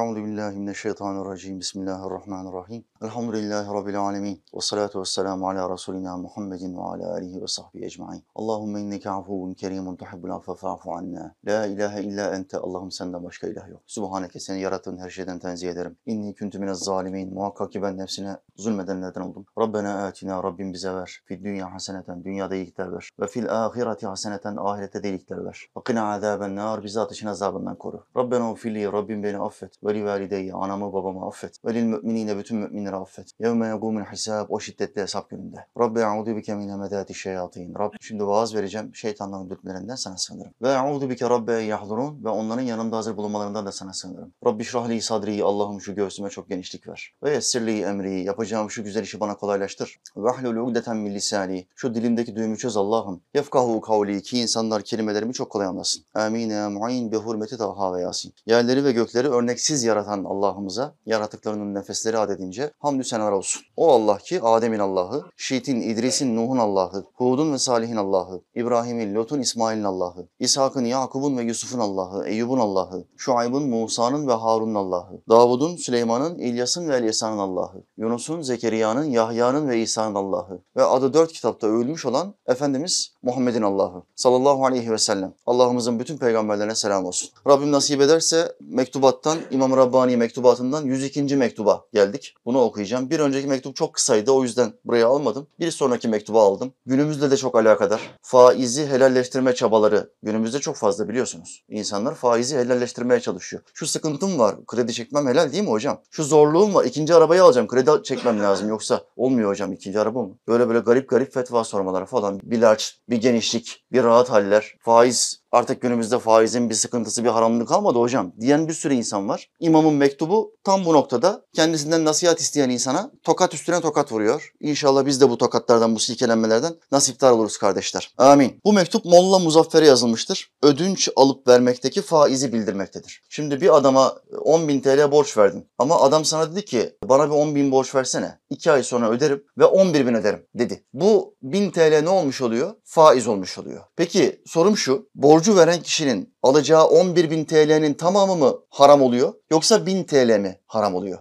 Euzubillahimineşşeytanirracim. Bismillahirrahmanirrahim. Elhamdülillahi Rabbil alemin. Ve salatu ve selamu ala Resulina Muhammedin ve ala alihi ve sahbihi ecma'in. Allahümme inneke afuvun kerimun tuhibbul affe fa'fu anna. La ilahe illa ente. Allah'ım senden başka ilah yok. Sübhaneke, seni yarattığın her şeyden tenzih ederim. İnni kuntu minez zalimin. Muhakkak ki ben nefsine zulmedenlerden oldum. Rabbena atina. Rabbim bize ver. Fid dünya haseneten. Dünyada iyilikler ver. Ve fil ahireti haseneten. Ahirette de iyilikler ver. Ve qina azabennar. Bizi ateşin azabından koru. Rabbena ufili. Rabbim beni affet. Veli valideyye, anamı babamı affet. Velil müminine, bütün müminleri affet. Yevme yegûmün hisab, o şiddetli hesap gününde. Rabbi e'ûdü bike min hemedâti şeyatîn. Rabbim, şimdi vaaz vereceğim, şeytanların dürtmelerinden sana sığınırım. Ve e'ûdü bike rabbe yahdurun, ve onların yanımda hazır bulunmalarından da sana sığınırım. Rabbi şrahli sadri, Allah'ım şu göğsüme çok genişlik ver. Ve yessirli emri, yapacağım şu güzel işi bana kolaylaştır. Ve ahlul ugdeten min lisâni, şu dilimdeki düğümü çöz Allah'ım. Yefkahu kavli, ki insanlar kelimelerimi çok kolay anlasın. Amin ya mu'in bi hurmeti Taha ve Yasin. Yerleri ve gökleri örneksiz yaratan Allah'ımıza yaratıklarının nefesleri adedince hamdü senalar olsun. O Allah ki Adem'in Allah'ı, Şit'in, İdris'in, Nuh'un Allah'ı, Hud'un ve Salih'in Allah'ı, İbrahim'in, Lot'un, İsmail'in Allah'ı, İshak'ın, Yakub'un ve Yusuf'un Allah'ı, Eyyub'un Allah'ı, Şuayb'ın, Musa'nın ve Harun'un Allah'ı, Davud'un, Süleyman'ın, İlyas'ın ve Elyasa'nın Allah'ı, Yunus'un, Zekeriya'nın, Yahya'nın ve İsa'nın Allah'ı ve adı 4 kitapta övülmüş olan Efendimiz Muhammed'in Allah'ı sallallahu aleyhi ve sellem. Allah'ımızın bütün peygamberlerine selam olsun. Rabbim nasip ederse Mektubat'tan, İmam Rabbani Mektubatından 102. mektuba geldik. Bunu okuyacağım. Bir önceki mektup çok kısaydı, o yüzden buraya almadım. Bir sonraki mektuba aldım. Günümüzle de çok alakadar. Faizi helalleştirme çabaları günümüzde çok fazla, biliyorsunuz. İnsanlar faizi helalleştirmeye çalışıyor. Şu sıkıntım var, kredi çekmem helal değil mi hocam? Şu zorluğum var, ikinci arabayı alacağım, kredi çekmem lazım, yoksa olmuyor hocam ikinci araba mı? Böyle garip fetva sormaları falan. Bir larç, bir genişlik, bir rahat haller. Faiz, artık günümüzde faizin bir sıkıntısı, bir haramlığı kalmadı hocam diyen bir sürü insan var. İmamın mektubu tam bu noktada kendisinden nasihat isteyen insana tokat üstüne tokat vuruyor. İnşallah biz de bu tokatlardan, bu silkelenmelerden nasipdar oluruz kardeşler. Amin. Bu mektup Molla Muzaffer'e yazılmıştır. Ödünç alıp vermekteki faizi bildirmektedir. Şimdi bir adama 10.000 TL borç verdin ama adam sana dedi ki bana bir 10.000 borç versene, 2 ay sonra öderim ve 11.000 öderim dedi. Bu 1.000 TL ne olmuş oluyor? Faiz olmuş oluyor. Peki sorum şu, borcu veren kişinin alacağı 11.000 TL'nin tamamı mı haram oluyor, yoksa 1000 TL mi haram oluyor?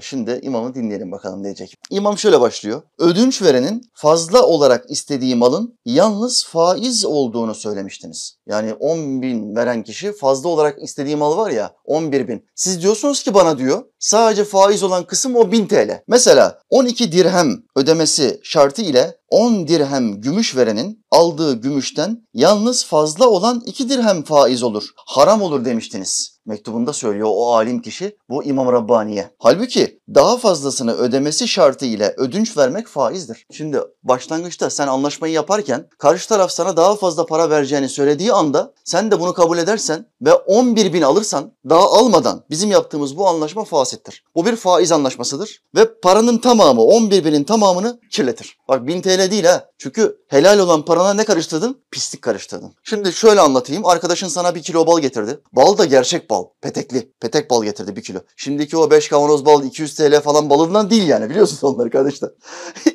Şimdi imamı dinleyelim bakalım diyecek. İmam şöyle başlıyor. Ödünç verenin fazla olarak istediği malın yalnız faiz olduğunu söylemiştiniz. Yani 10.000 veren kişi fazla olarak istediği mal var ya 11.000. Siz diyorsunuz ki bana diyor sadece faiz olan kısım o 1000 TL. Mesela 12 dirhem ödemesi şartı ile 10 dirhem gümüş verenin aldığı gümüşten yalnız fazla olan 2 dirhem faiz olur, haram olur demiştiniz. Mektubunda söylüyor o alim kişi bu İmam Rabbani'ye. Halbuki daha fazlasını ödemesi şartı ile ödünç vermek faizdir. Şimdi başlangıçta sen anlaşmayı yaparken karşı taraf sana daha fazla para vereceğini söylediği anda sen de bunu kabul edersen ve 11.000 alırsan, daha almadan bizim yaptığımız bu anlaşma fasettir. Bu bir faiz anlaşmasıdır ve paranın tamamı, 11.000'in tamamını kirletir. Bak 1000 TL değil ha. Çünkü helal olan parana ne karıştırdın? Pislik karıştırdın. Şimdi şöyle anlatayım. Arkadaşın sana 1 kilo bal getirdi. Bal da gerçek bal. Petekli. Petek bal getirdi 1 kilo. Şimdiki o 5 kavanoz bal 200 TL falan balından değil yani. Biliyorsunuz onları kardeşler.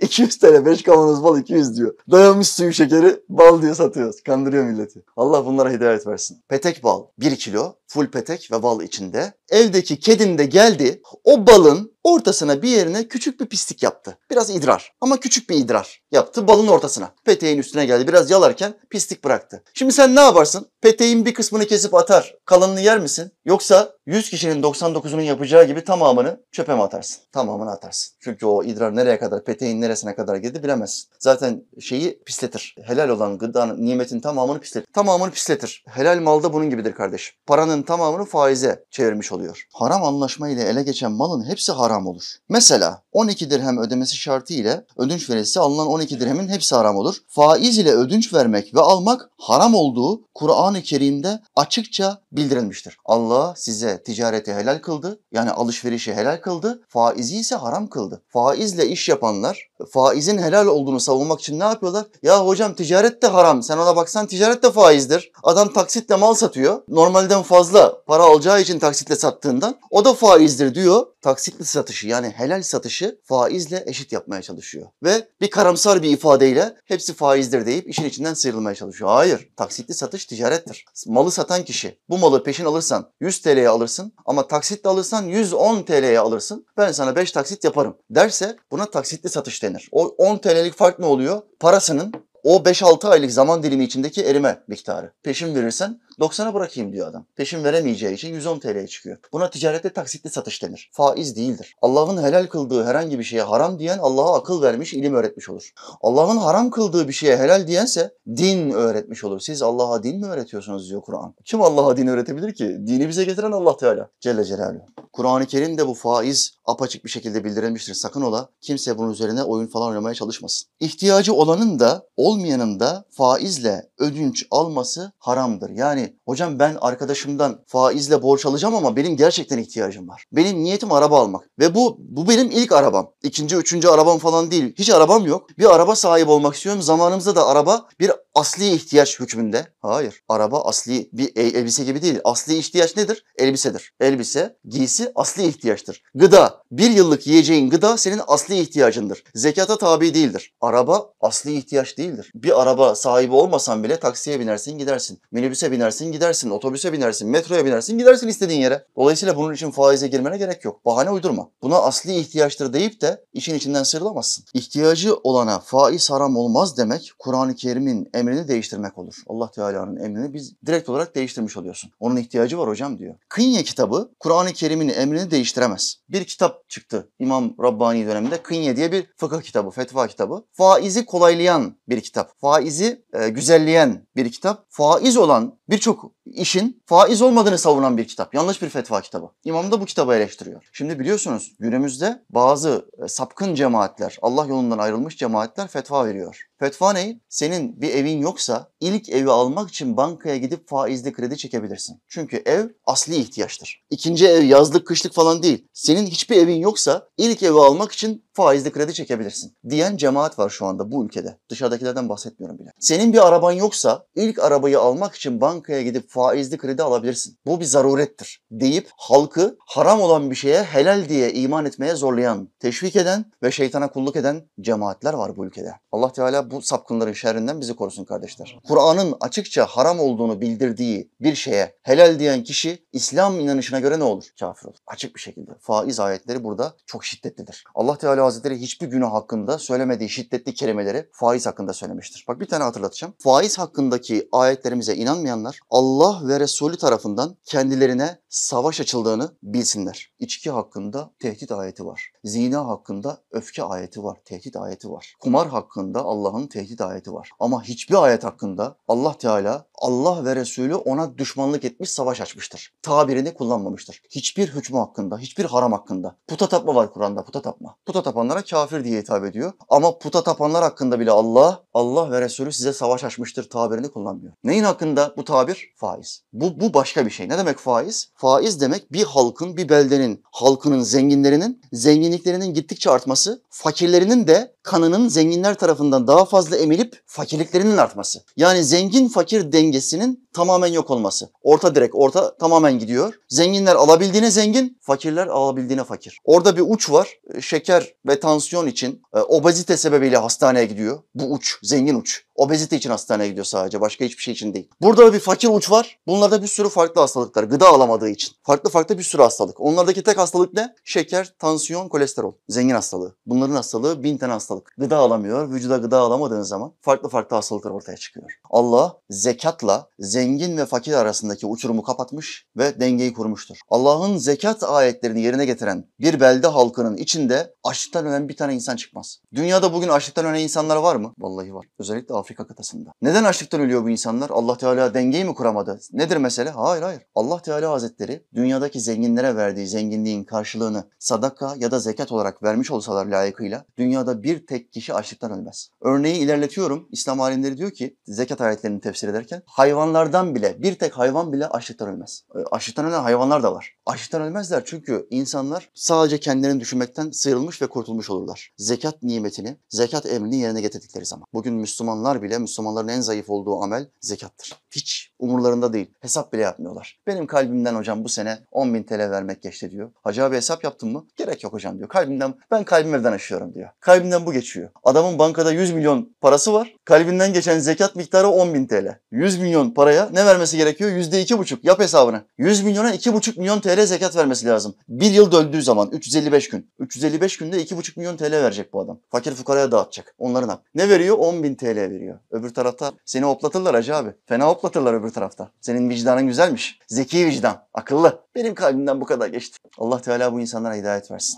200 TL 5 kavanoz bal 200 diyor. Dayanmış suyu şekeri bal diye satıyoruz. Kandırıyor milleti. Allah bunlara hidayet versin. Petek bal 1 kilo. Full petek ve bal içinde. Evdeki kedin de geldi. O balın ortasına bir yerine küçük bir pislik yaptı. Biraz idrar ama küçük bir idrar yaptı balın ortasına. Peteğin üstüne geldi. Biraz yalarken pislik bıraktı. Şimdi sen ne yaparsın? Peteğin bir kısmını kesip atar, kalanını yer misin? Yoksa 100 kişinin 99'unun yapacağı gibi tamamını çöpe mi atarsın? Tamamını atarsın. Çünkü o idrar nereye kadar, peteğin neresine kadar girdi bilemezsin. Zaten şeyi pisletir. Helal olan gıdanın, nimetin tamamını pisletir. Tamamını pisletir. Helal malda bunun gibidir kardeşim. Paranın tamamını faize çevirmiş oluyor. Haram anlaşma ile ele geçen malın hepsi haram olur. Mesela 12 dirhem ödemesi şartı ile ödünç verilse alınan 12 dirhemin hepsi haram olur. Faiz ile ödünç vermek ve almak haram olduğu Kur'an-ı Kerim'de açıkça bildirilmiştir. Allah size ticareti helal kıldı, yani alışverişi helal kıldı, faizi ise haram kıldı. Faizle iş yapanlar faizin helal olduğunu savunmak için ne yapıyorlar? Ya hocam ticaret de haram. Sen ona baksan ticaret de faizdir. Adam taksitle mal satıyor. Normalden fazla para alacağı için taksitle sattığından o da faizdir diyor. Taksitli satışı yani helal satışı faizle eşit yapmaya çalışıyor. Ve bir karamsar bir ifadeyle hepsi faizdir deyip işin içinden sıyrılmaya çalışıyor. Hayır. Taksitli satış ticarettir. Malı satan kişi bu malı peşin alırsan 100 TL'ye alırsın ama taksitle alırsan 110 TL'ye alırsın. Ben sana 5 taksit yaparım derse buna taksitli satış denir. O 10 TL'lik fark ne oluyor? Parasının o 5-6 aylık zaman dilimi içindeki erime miktarı. Peşin verirsen 90'a bırakayım diyor adam. Peşin veremeyeceği için 110 TL'ye çıkıyor. Buna ticarette taksitli satış denir. Faiz değildir. Allah'ın helal kıldığı herhangi bir şeye haram diyen Allah'a akıl vermiş, ilim öğretmiş olur. Allah'ın haram kıldığı bir şeye helal diyense din öğretmiş olur. Siz Allah'a din mi öğretiyorsunuz diyor Kur'an. Kim Allah'a din öğretebilir ki? Dini bize getiren Allah Teala Celle Celaluhu. Kur'an-ı Kerim'de bu faiz apaçık bir şekilde bildirilmiştir. Sakın ola kimse bunun üzerine oyun falan oynamaya çalışmasın. İhtiyacı olanın da olmayanın da faizle ödünç alması haramdır. Yani hocam ben arkadaşımdan faizle borç alacağım ama benim gerçekten ihtiyacım var. Benim niyetim araba almak. Ve bu benim ilk arabam. İkinci, üçüncü arabam falan değil. Hiç arabam yok. Bir araba sahibi olmak istiyorum. Zamanımızda da araba bir asli ihtiyaç hükmünde. Hayır. Araba asli bir elbise gibi değil. Asli ihtiyaç nedir? Elbisedir. Elbise, giysi asli ihtiyaçtır. Gıda. Bir yıllık yiyeceğin gıda senin asli ihtiyacındır. Zekata tabi değildir. Araba asli ihtiyaç değildir. Bir araba sahibi olmasan bile taksiye binersin gidersin. Minibüse binersin gidersin. Otobüse binersin. Metroya binersin gidersin istediğin yere. Dolayısıyla bunun için faize girmene gerek yok. Bahane uydurma. Buna asli ihtiyaçtır deyip de işin içinden sıyrılamazsın. İhtiyacı olana faiz haram olmaz demek Kur'an-ı Kerim'in emrini değiştirmek olur. Allah Teala'nın emrini biz direkt olarak değiştirmiş oluyorsun. Onun ihtiyacı var hocam diyor. Kınye kitabı Kur'an-ı Kerim'in emrini değiştiremez. Bir kitap çıktı İmam Rabbani döneminde. Kınye diye bir fıkıh kitabı, fetva kitabı. Faizi kolaylayan bir kitap. Faizi güzelleyen bir kitap. Faiz olan birçok işin faiz olmadığını savunan bir kitap. Yanlış bir fetva kitabı. İmam da bu kitabı eleştiriyor. Şimdi biliyorsunuz günümüzde bazı sapkın cemaatler, Allah yolundan ayrılmış cemaatler fetva veriyor. Fetva ne? Senin bir evin yoksa ilk evi almak için bankaya gidip faizli kredi çekebilirsin. Çünkü ev asli ihtiyaçtır. İkinci ev yazlık, kışlık falan değil. Senin hiçbir evin yoksa ilk evi almak için faizli kredi çekebilirsin diyen cemaat var şu anda bu ülkede. Dışarıdakilerden bahsetmiyorum bile. Senin bir araban yoksa ilk arabayı almak için bankaya gidip faizli kredi alabilirsin. Bu bir zarurettir deyip halkı haram olan bir şeye helal diye iman etmeye zorlayan, teşvik eden ve şeytana kulluk eden cemaatler var bu ülkede. Allah Teala bu sapkınların şerrinden bizi korusun kardeşler. Kur'an'ın açıkça haram olduğunu bildirdiği bir şeye helal diyen kişi İslam inanışına göre ne olur? Kafir olur. Açık bir şekilde. Faiz ayetleri burada çok şiddetlidir. Allah Teala Hazretleri hiçbir günah hakkında söylemediği şiddetli kelimeleri faiz hakkında söylemiştir. Bak bir tane hatırlatacağım. Faiz hakkındaki ayetlerimize inanmayanlar Allah ve Resulü tarafından kendilerine savaş açıldığını bilsinler. İçki hakkında tehdit ayeti var. Zina hakkında öfke ayeti var. Tehdit ayeti var. Kumar hakkında Allah'ın tehdit ayeti var. Ama hiçbir ayet hakkında Allah Teala Allah ve Resulü ona düşmanlık etmiş, savaş açmıştır. Tabirini kullanmamıştır. Hiçbir hükmü hakkında, hiçbir haram hakkında. Puta tapma var Kur'an'da, puta tapma. Puta tapanlara kafir diye hitap ediyor. Ama puta tapanlar hakkında bile Allah ve Resulü size savaş açmıştır tabirini kullanmıyor. Neyin hakkında bu tabir? Faiz. Bu başka bir şey. Ne demek faiz? Faiz demek bir halkın, bir beldenin, halkının, zenginlerinin, zenginliklerinin gittikçe artması, fakirlerinin de kanının zenginler tarafından daha fazla emilip fakirliklerinin artması. Yani zengin fakir dengesinin tamamen yok olması. Orta direk, orta tamamen gidiyor. Zenginler alabildiğine zengin, fakirler alabildiğine fakir. Orada bir uç var. Şeker ve tansiyon için obezite sebebiyle hastaneye gidiyor. Bu uç, zengin uç. Obezite için hastaneye gidiyor sadece. Başka hiçbir şey için değil. Burada bir fakir uç var. Bunlarda bir sürü farklı hastalıklar. Gıda alamadığı için. Farklı farklı bir sürü hastalık. Onlardaki tek hastalık ne? Şeker, tansiyon, kolesterol. Zengin hastalığı. Bunların hastalığı 1000 tane hastalık. Gıda alamıyor. Vücuda gıda alamadığın zaman farklı farklı hastalıklar ortaya çıkıyor. Allah zekatla zengin ve fakir arasındaki uçurumu kapatmış ve dengeyi kurmuştur. Allah'ın zekat ayetlerini yerine getiren bir belde halkının içinde açlıktan ölen bir tane insan çıkmaz. Dünyada bugün açlıktan ölen insanlar var mı? Vallahi var. Özellikle Afrika kıtasında. Neden açlıktan ölüyor bu insanlar? Allah Teala denge zenginliği mi kuramadı? Nedir mesele? Hayır hayır. Allah Teala Hazretleri dünyadaki zenginlere verdiği zenginliğin karşılığını sadaka ya da zekat olarak vermiş olsalar layıkıyla dünyada bir tek kişi açlıktan ölmez. Örneği ilerletiyorum. İslam alimleri diyor ki zekat ayetlerini tefsir ederken hayvanlardan bile bir tek hayvan bile açlıktan ölmez. Açlıktan ölen hayvanlar da var. Açlıktan ölmezler çünkü insanlar sadece kendilerini düşünmekten sıyrılmış ve kurtulmuş olurlar. Zekat nimetini, zekat emrini yerine getirdikleri zaman. Bugün Müslümanlar bile Müslümanların en zayıf olduğu amel zekattır. Hiç umurlarında değil. Hesap bile yapmıyorlar. Benim kalbimden hocam bu sene 10.000 TL vermek geçti diyor. Hacı abi hesap yaptın mı? Gerek yok hocam diyor. Kalbimden, ben kalbimden aşıyorum diyor. Kalbimden bu geçiyor. Adamın bankada 100 milyon parası var. Kalbinden geçen zekat miktarı 10.000 TL. 100 milyon paraya ne vermesi gerekiyor? %2,5. Yap hesabını. 100 milyona 2,5 milyon TL zekat vermesi lazım. Bir yıl döndüğü zaman 355 gün. 355 günde 2,5 milyon TL verecek bu adam. Fakir fukaraya dağıtacak. Onların hakkı. Ne veriyor? 10.000 TL veriyor. Öbür tarafta seni hoplatırlar hacı abi. Fena hoplatırlar öbür tarafta. Senin vicdanın güzelmiş. Zeki vicdan. Akıllı. Benim kalbimden bu kadar geçti. Allah Teala bu insanlara hidayet versin.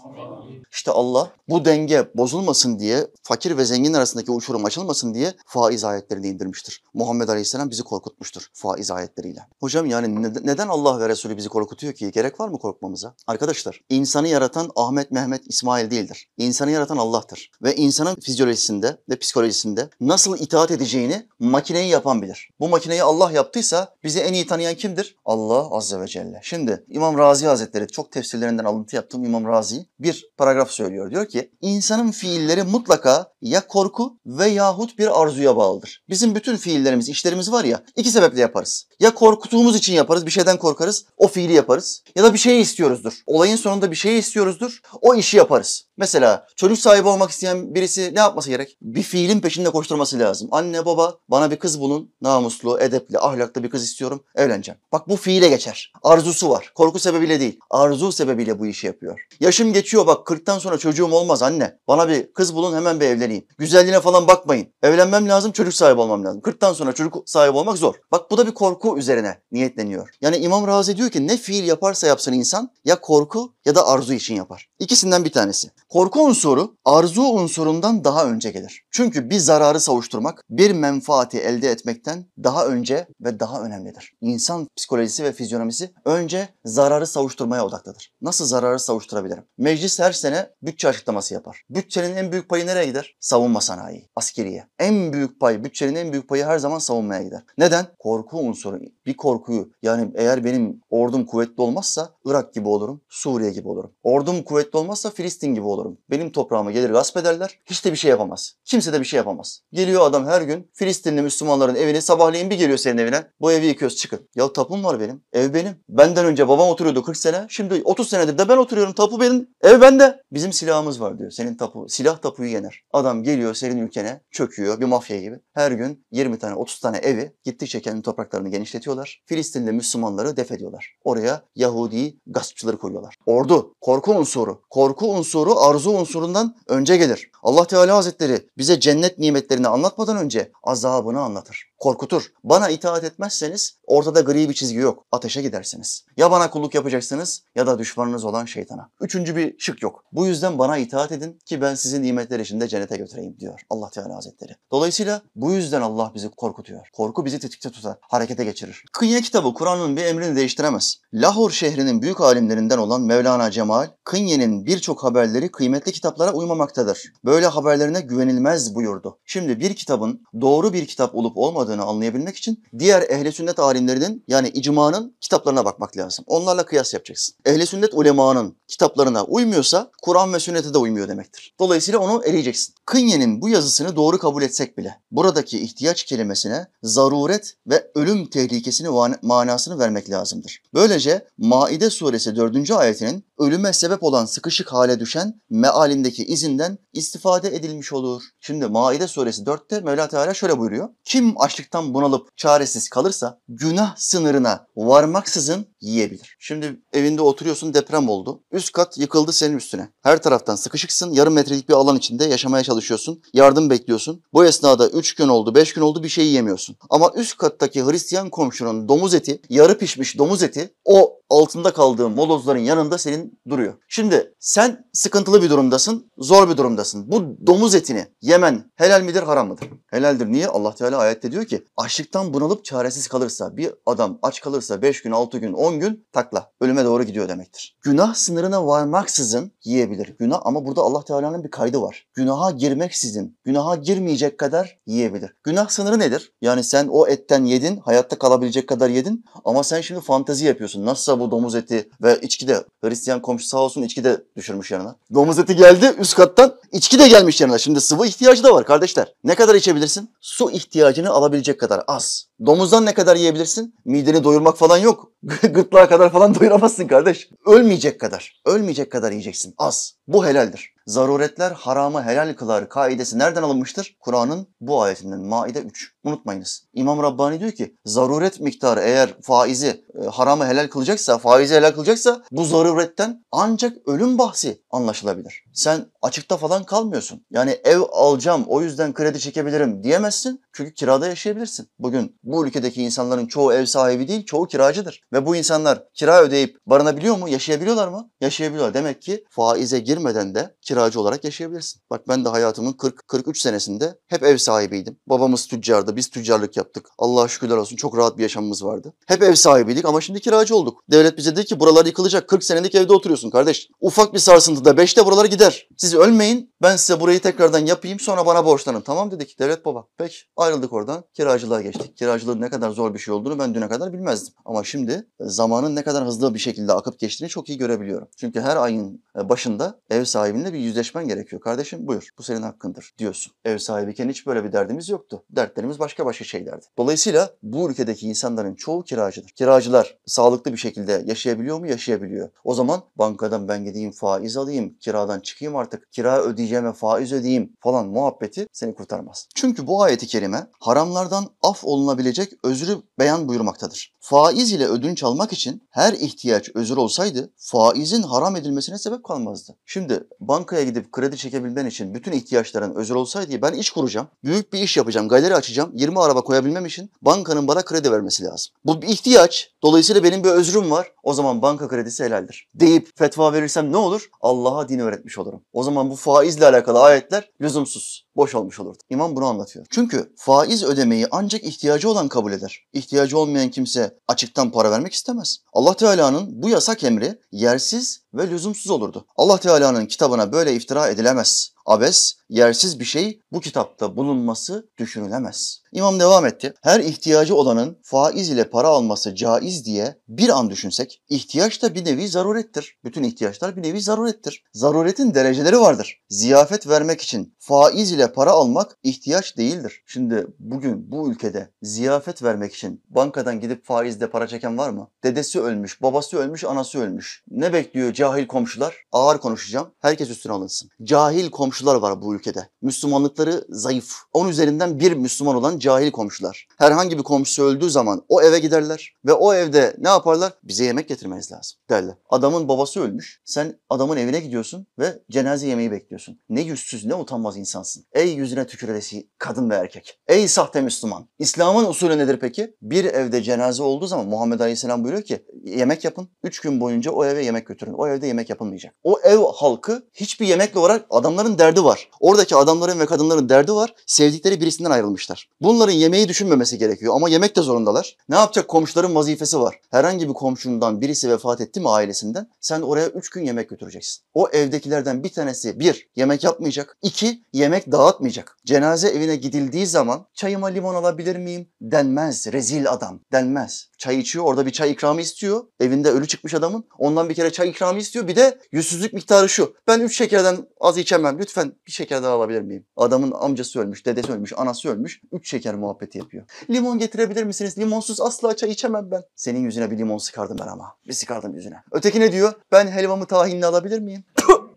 İşte Allah bu denge bozulmasın diye, fakir ve zengin arasındaki uçurum açılmasın diye faiz ayetlerini indirmiştir. Muhammed Aleyhisselam bizi korkutmuştur faiz ayetleriyle. Hocam yani neden Allah ve Resulü bizi korkutuyor ki? Gerek var mı korkmamıza? Arkadaşlar, insanı yaratan Ahmet, Mehmet, İsmail değildir. İnsanı yaratan Allah'tır. Ve insanın fizyolojisinde ve psikolojisinde nasıl itaat edeceğini makineyi yapan bilir. Bu makineyi Allah yaptıysa bizi en iyi tanıyan kimdir? Allah Azze ve Celle. Şimdi İmam Razi Hazretleri, çok tefsirlerinden alıntı yaptığım İmam Razi bir paragraf söylüyor. Diyor ki insanın fiilleri mutlaka ya korku veyahut bir arzuya bağlıdır. Bizim bütün fiillerimiz, işlerimiz var ya, iki sebeple yaparız. Ya korkuttuğumuz için yaparız, bir şeyden korkarız, o fiili yaparız. Ya da bir şeyi istiyoruzdur. Olayın sonunda bir şeyi istiyoruzdur, o işi yaparız. Mesela çocuk sahibi olmak isteyen birisi ne yapması gerek? Bir fiilin peşinde koşturması lazım. Anne baba bana bir kız bulun, namuslu, edepli, ahlaklı bir kız istiyorum, evleneceğim. Bak bu fiile geçer. Arzusu var. Korku sebebiyle değil, arzu sebebiyle bu işi yapıyor. Yaşım geçiyor bak 40'tan sonra çocuğum olmaz anne. Bana bir kız bulun hemen bir evleneyim. Güzelliğine falan bakmayın. Evlenmem lazım, çocuk sahibi olmam lazım. 40'tan sonra çocuk sahibi olmak zor. Bak bu da bir korku üzerine niyetleniyor. Yani İmam Razi diyor ki ne fiil yaparsa yapsın insan ya korku ya da arzu için yapar. İkisinden bir tanesi. Korku unsuru arzu unsurundan daha önce gelir. Çünkü bir zararı savuşturmak bir menfaati elde etmekten daha önce ve daha önemlidir. İnsan psikolojisi ve fizyonomisi önce zararı savuşturmaya odaklıdır. Nasıl zararı savuşturabilirim? Meclis her sene bütçe açıklaması yapar. Bütçenin en büyük payı nereye gider? Savunma sanayi, askeriye. En büyük pay, bütçenin en büyük payı her zaman savunmaya gider. Neden? Korku unsuru. Bir korkuyu, yani eğer benim ordum kuvvetli olmazsa Irak gibi olurum, Suriye gibi olurum. Ordum kuvvetli olmazsa Filistin gibi olurum. Benim toprağıma gelir gasp ederler. Hiç de bir şey yapamaz. Kimse de bir şey yapamaz. Geliyor adam her gün Filistinli Müslümanların evine, sabahleyin bir geliyor senin evine. Bu evi yıkıyoruz, çıkın. Ya tapum var benim. Ev benim. Benden önce babam oturuyordu 40 sene. Şimdi 30 senedir de ben oturuyorum. Tapu benim. Ev bende. Bizim silahımız var diyor. Senin tapu. Silah tapuyu yener. Adam geliyor senin ülkene çöküyor. Bir mafya gibi. Her gün 20 tane 30 tane evi gittikçe kendi topraklarını genişletiyorlar. Filistinli Müslümanları def ediyorlar. Oraya Yahudi gaspçıları koyuyorlar. Ordu. Korku unsuru. Korku unsuru arzu unsurundan önce gelir. Allah Teala Hazretleri bize cennet nimetlerini anlatmadan önce azabını anlatır. Korkutur. Bana itaat etmezseniz ortada gri bir çizgi yok. Ateşe gidersiniz. Ya bana kulluk yapacaksınız ya da düşmanınız olan şeytana. Üçüncü bir şık yok. Bu yüzden bana itaat edin ki ben sizin nimetler içinde cennete götüreyim diyor Allah Teala Hazretleri. Dolayısıyla bu yüzden Allah bizi korkutuyor. Korku bizi tetikte tutar, harekete geçirir. Kınye kitabı Kur'an'ın bir emrini değiştiremez. Lâhor şehrinin büyük alimlerinden olan Mevlana Cemal, Kınye'nin birçok haberleri kıymetli kitaplara uymamaktadır. Böyle haberlerine güvenilmez buyurdu. Şimdi bir kitabın doğru bir kitap olup olmadığını anlayabilmek için diğer ehli sünnet alimlerinin, yani icmanın kitaplarına bakmak lazım. Onlarla kıyas yapacaksın. Ehli sünnet ulemanın kitaplarına uymuyorsa Kur'an ve sünnete de uymuyor demektir. Dolayısıyla onu eleyeceksin. Kınye'nin bu yazısını doğru kabul etsek bile buradaki ihtiyaç kelimesine zaruret ve ölüm tehlikesini manasını vermek lazımdır. Böylece Mâide suresi 4. ayetinin ölüme sebep olan sıkışık hale düşen mealindeki izinden istifade edilmiş olur. Şimdi Mâide suresi 4'te Mevla Teala şöyle buyuruyor. Kim açlıktan bunalıp çaresiz kalırsa günah sınırına varmaksızın yiyebilir. Şimdi evinde oturuyorsun, deprem oldu. Üst kat yıkıldı senin üstüne. Her taraftan sıkışıksın. Yarım metrelik bir alan içinde yaşamaya çalışıyorsun. Yardım bekliyorsun. Bu esnada 3 gün oldu, 5 gün oldu bir şey yiyemiyorsun. Ama üst kattaki Hristiyan komşunun domuz eti, yarı pişmiş domuz eti o altında kaldığın molozların yanında senin duruyor. Şimdi sen sıkıntılı bir durumdasın, zor bir durumdasın. olacaksın. Bu domuz etini yemen helal midir, haram mıdır? Helaldir. Niye? Allah Teala ayette diyor ki açlıktan bunalıp çaresiz kalırsa, bir adam aç kalırsa 5 gün, 6 gün, 10 gün takla, ölüme doğru gidiyor demektir. Günah sınırına varmaksızın yiyebilir. Günah, ama burada Allah Teala'nın bir kaydı var. Günaha girmeksizin, günaha girmeyecek kadar yiyebilir. Günah sınırı nedir? Yani sen o etten yedin, hayatta kalabilecek kadar yedin ama sen şimdi fantezi yapıyorsun. Nasılsa bu domuz eti ve içki de, Hristiyan komşu sağ olsun içki de düşürmüş yanına. Domuz eti geldi üst kattan, içki de gelmiş yanına. Şimdi sıvı ihtiyacı da var kardeşler. Ne kadar içebilirsin? Su ihtiyacını alabilecek kadar az. Domuzdan ne kadar yiyebilirsin? Mideni doyurmak falan yok. Gırtlağa kadar falan doyuramazsın kardeş. Ölmeyecek kadar. Ölmeyecek kadar yiyeceksin. Az. Bu helaldir. Zaruretler haramı helal kılar kaidesi nereden alınmıştır? Kur'an'ın bu ayetinden, Mâide 3. Unutmayınız. İmam Rabbani diyor ki zaruret miktarı eğer faizi haramı helal kılacaksa, faizi helal kılacaksa bu zaruretten ancak ölüm bahsi anlaşılabilir. Sen açıkta falan kalmıyorsun. Yani ev alacağım o yüzden kredi çekebilirim diyemezsin. Çünkü kirada yaşayabilirsin. Bugün bu ülkedeki insanların çoğu ev sahibi değil, çoğu kiracıdır. Ve bu insanlar kira ödeyip barınabiliyor mu? Yaşayabiliyorlar mı? Yaşayabiliyorlar. Demek ki faize girmeden de kiracı olarak yaşayabilirsin. Bak ben de hayatımın 40-43 senesinde hep ev sahibiydim. Babamız tüccardı, biz tüccarlık yaptık. Allah'a şükürler olsun çok rahat bir yaşamımız vardı. Hep ev sahibiydik ama şimdi kiracı olduk. Devlet bize dedi ki buralar yıkılacak, 40 senelik evde oturuyorsun kardeş. Ufak bir sarsıntıda 5'te buralar gider. Siz ölmeyin, ben size burayı tekrardan yapayım sonra bana borçlanın. Tamam dedik devlet baba. Peki ayrıldık oradan, kiracılığa geçtik. Kiracılığın ne kadar zor bir şey olduğunu ben düne kadar bilmezdim. Ama şimdi zamanın ne kadar hızlı bir şekilde akıp geçtiğini çok iyi görebiliyorum. Çünkü her ayın başında ev sahibinle bir yüzleşmen gerekiyor. Kardeşim buyur, bu senin hakkındır diyorsun. Ev sahibiyken hiç böyle bir derdimiz yoktu. Dertlerimiz başka şeylerdi. Dolayısıyla bu ülkedeki insanların çoğu kiracıdır. Kiracılar sağlıklı bir şekilde yaşayabiliyor mu? Yaşayabiliyor. O zaman bankadan ben gideyim faiz alayım, kiradan çıkayım artık, kira ödeyeceğime faiz ödeyeyim falan muhabbeti seni kurtarmaz. Çünkü bu ayeti kerime haramlardan af olunabilecek özrü beyan buyurmaktadır. Faiz ile ödünç almak için her ihtiyaç özür olsaydı faizin haram edilmesine sebep kalmazdı. Şimdi bankaya gidip kredi çekebilmen için bütün ihtiyaçların özür olsaydı ben iş kuracağım, büyük bir iş yapacağım, galeri açacağım, 20 araba koyabilmem için bankanın bana kredi vermesi lazım. Bu bir ihtiyaç. Dolayısıyla benim bir özrüm var. O zaman banka kredisi helaldir deyip fetva verirsem ne olur? Allah'a din öğretmiş olurum. O zaman bu faizle alakalı ayetler lüzumsuz, boş olmuş olurdu. İmam bunu anlatıyor. Çünkü faiz ödemeyi ancak ihtiyacı olan kabul eder. İhtiyacı olmayan kimse açıktan para vermek istemez. Allah Teala'nın bu yasak emri yersiz ve lüzumsuz olurdu. Allah Teala'nın kitabına böyle iftira edilemez. Abes, yersiz bir şey bu kitapta bulunması düşünülemez. İmam devam etti. Her ihtiyacı olanın faiz ile para alması caiz diye bir an düşünsek, ihtiyaç da bir nevi zarurettir. Bütün ihtiyaçlar bir nevi zarurettir. Zaruretin dereceleri vardır. Ziyafet vermek için faiz ile para almak ihtiyaç değildir. Şimdi bugün bu ülkede ziyafet vermek için bankadan gidip faizle para çeken var mı? Dedesi ölmüş, babası ölmüş, anası ölmüş. Ne bekliyor cahil komşular? Ağır konuşacağım. Herkes üstüne alınsın. Cahil komşular var bu ülkede. Müslümanlıkları zayıf. 10 üzerinden bir Müslüman olan cahil komşular. Herhangi bir komşu öldüğü zaman o eve giderler ve o evde ne yaparlar? Bize yemek getirmeniz lazım derler. Adamın babası ölmüş. Sen adamın evine gidiyorsun ve cenaze yemeği bekliyorsun. Ne yüzsüz, ne utanmaz insansın. Ey yüzüne tükürülesi kadın ve erkek. Ey sahte Müslüman. İslam'ın usulü nedir peki? Bir evde cenaze olduğu zaman Muhammed Aleyhisselam buyuruyor ki yemek yapın. 3 gün boyunca o eve yemek götürün. O evde yemek yapılmayacak. O ev halkı hiçbir yemekle olarak adamların derdi var. Oradaki adamların ve kadınların derdi var. Sevdikleri birisinden ayrılmışlar. Bunların yemeği düşünmemesi gerekiyor ama yemek de zorundalar. Ne yapacak? Komşuların vazifesi var. Herhangi bir komşundan birisi vefat etti mi ailesinden? Sen oraya 3 gün yemek götüreceksin. O evdekilerden bir tanesi 1. yemek yapmayacak. 2. yemek dağıtmayacak. Cenaze evine gidildiği zaman çayıma limon alabilir miyim denmez. Rezil adam denmez. Çay içiyor, orada bir çay ikramı istiyor. Evinde ölü çıkmış adamın. Ondan bir kere çay ikramı istiyor. Bir de yüzsüzlük miktarı şu. Ben 3 şekerden az içemem. Lütfen bir şeker daha alabilir miyim? Adamın amcası ölmüş, dedesi ölmüş, anası ölmüş. 3 şeker muhabbeti yapıyor. Limon getirebilir misiniz? Limonsuz asla çay içemem ben. Senin yüzüne bir limon sıkardım ben ama. Bir sıkardım yüzüne. Öteki ne diyor? Ben helvamı tahinle alabilir miyim?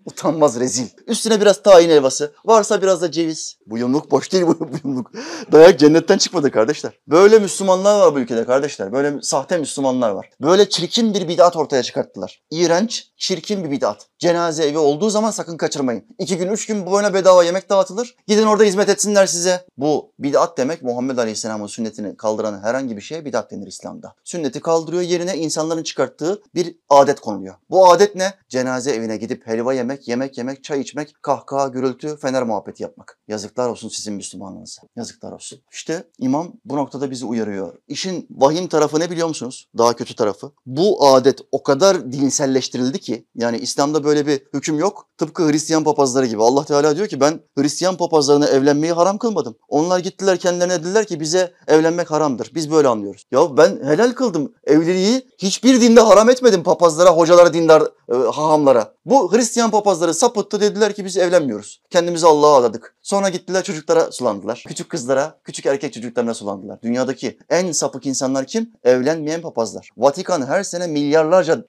Utanmaz rezil. Üstüne biraz tahin helvası. Varsa biraz da ceviz. Bu yumruk boş değil, bu yumruk. Dayak cennetten çıkmadı kardeşler. Böyle Müslümanlar var bu ülkede kardeşler. Böyle sahte Müslümanlar var. Böyle çirkin bir bid'at ortaya çıkarttılar. İğrenç, çirkin bir bid'at. Cenaze evi olduğu zaman sakın kaçırmayın. 2 gün, 3 gün boyuna bedava yemek dağıtılır. Gidin orada hizmet etsinler size. Bu bid'at demek. Muhammed Aleyhisselam'ın sünnetini kaldıran herhangi bir şeye bid'at denir İslam'da. Sünneti kaldırıyor, yerine insanların çıkarttığı bir adet konuluyor. Bu adet ne? Cenaze evine gidip helva yemek vermek, yemek yemek, çay içmek, kahkaha, gürültü, fener muhabbeti yapmak. Yazıklar olsun sizin Müslümanlığınıza. Yazıklar olsun. İşte imam bu noktada bizi uyarıyor. İşin vahim tarafı ne biliyor musunuz? Daha kötü tarafı. Bu adet o kadar dinselleştirildi ki, yani İslam'da böyle bir hüküm yok. Tıpkı Hristiyan papazları gibi. Allah Teala diyor ki ben Hristiyan papazlarına evlenmeyi haram kılmadım. Onlar gittiler kendilerine dediler ki bize evlenmek haramdır. Biz böyle anlıyoruz. Ya ben helal kıldım evliliği. Hiçbir dinde haram etmedim papazlara, hocalara, dindar hahamlara. Bu Hristiyan papazları sapıttı, dediler ki biz evlenmiyoruz. Kendimizi Allah'a adadık. Sonra gittiler çocuklara sulandılar. Küçük kızlara, küçük erkek çocuklarına sulandılar. Dünyadaki en sapık insanlar kim? Evlenmeyen papazlar. Vatikan her sene milyarlarca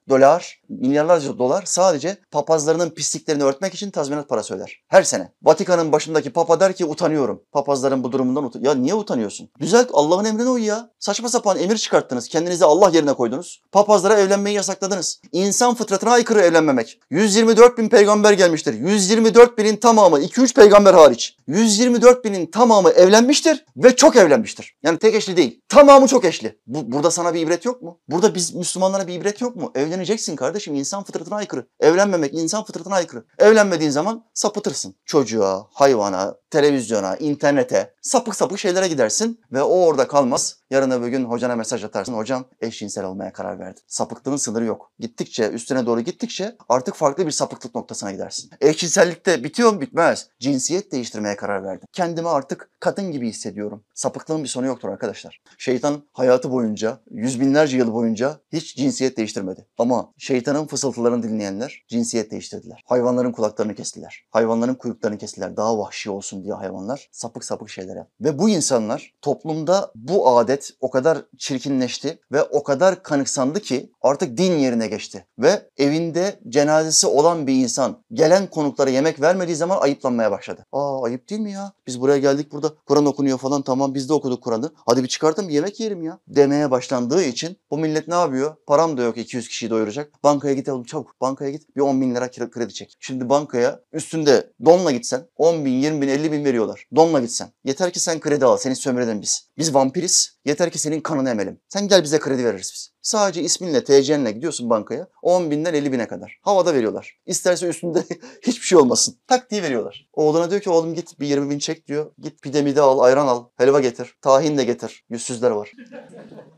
dolar sadece papazlarının pisliklerini örtmek için tazminat parası öder. Her sene. Vatikan'ın başındaki papa der ki utanıyorum. Papazların bu durumundan utanıyorum. Ya niye utanıyorsun? Düzelt, Allah'ın emrine uy ya. Saçma sapan emir çıkarttınız. Kendinizi Allah yerine koydunuz. Papazlara evlenmeyi yasakladınız. İnsan fıtratına aykırı evlenmemek. 124 bin peygamber gelmiştir. 124 binin tamamı, 2-3 peygamber hariç, 124 binin tamamı evlenmiştir ve çok evlenmiştir. Yani tek eşli değil. Tamamı çok eşli. Burada sana bir ibret yok mu? Burada biz Müslümanlara bir ibret yok mu? Evleneceksin kardeşim. İnsan fıtratına aykırı. Evlenmemek insan fıtratına aykırı. Evlenmediğin zaman sapıtırsın. Çocuğa, hayvana, televizyona, internete, sapık sapık şeylere gidersin ve o orada kalmaz. Yarın öbür gün hocana mesaj atarsın. Hocam eşcinsel olmaya karar verdim. Sapıklığın sınırı yok. Gittikçe, üstüne doğru gittikçe artık farklı bir sapıklık noktasına gidersin. Eşcinsellikte bitiyor mu? Bitmez. Cinsiyet değiştirmeye karar verdim. Kendimi artık kadın gibi hissediyorum. Sapıklığın bir sonu yoktur arkadaşlar. Şeytan hayatı boyunca, yüz binlerce yıl boyunca hiç cinsiyet değiştirmedi. Ama şeytanın fısıltılarını dinleyenler cinsiyet değiştirdiler. Hayvanların kulaklarını kestiler. Hayvanların kuyruklarını kestiler. Daha vahşi olsun diye hayvanlar sapık sapık şeyler yaptı. Ve bu insanlar toplumda bu adet o kadar çirkinleşti ve o kadar kanıksandı ki artık din yerine geçti. Ve evinde cenazesi olan bir insan gelen konuklara yemek vermediği zaman ayıplanmaya başladı. Aa ayıp değil mi ya? Biz buraya geldik, burada Kur'an okunuyor falan, tamam biz de okuduk Kur'an'ı. Hadi bir çıkartın bir yemek yiyelim ya demeye başlandığı için bu millet ne yapıyor? Param da yok 200 kişiyi doyuracak. Bankaya git oğlum çabuk, bankaya git bir 10 bin lira kredi çek. Şimdi bankaya üstünde donla gitsen 10 bin, 20 bin, 50 bin veriyorlar. Donla gitsen. Yeter ki sen kredi al, seni sömürelim biz. Biz vampiriz. Yeter ki senin kanını emelim. Sen gel bize kredi veririz biz. Sadece isminle, TC'nle gidiyorsun bankaya. 10 binden 50 bine kadar. Havada veriyorlar. İsterse üstünde hiçbir şey olmasın. Tak diye veriyorlar. Oğluna diyor ki oğlum git bir 20 bin çek diyor. Git pide mide al, ayran al, helva getir. Tahin de getir. Yüzsüzler var.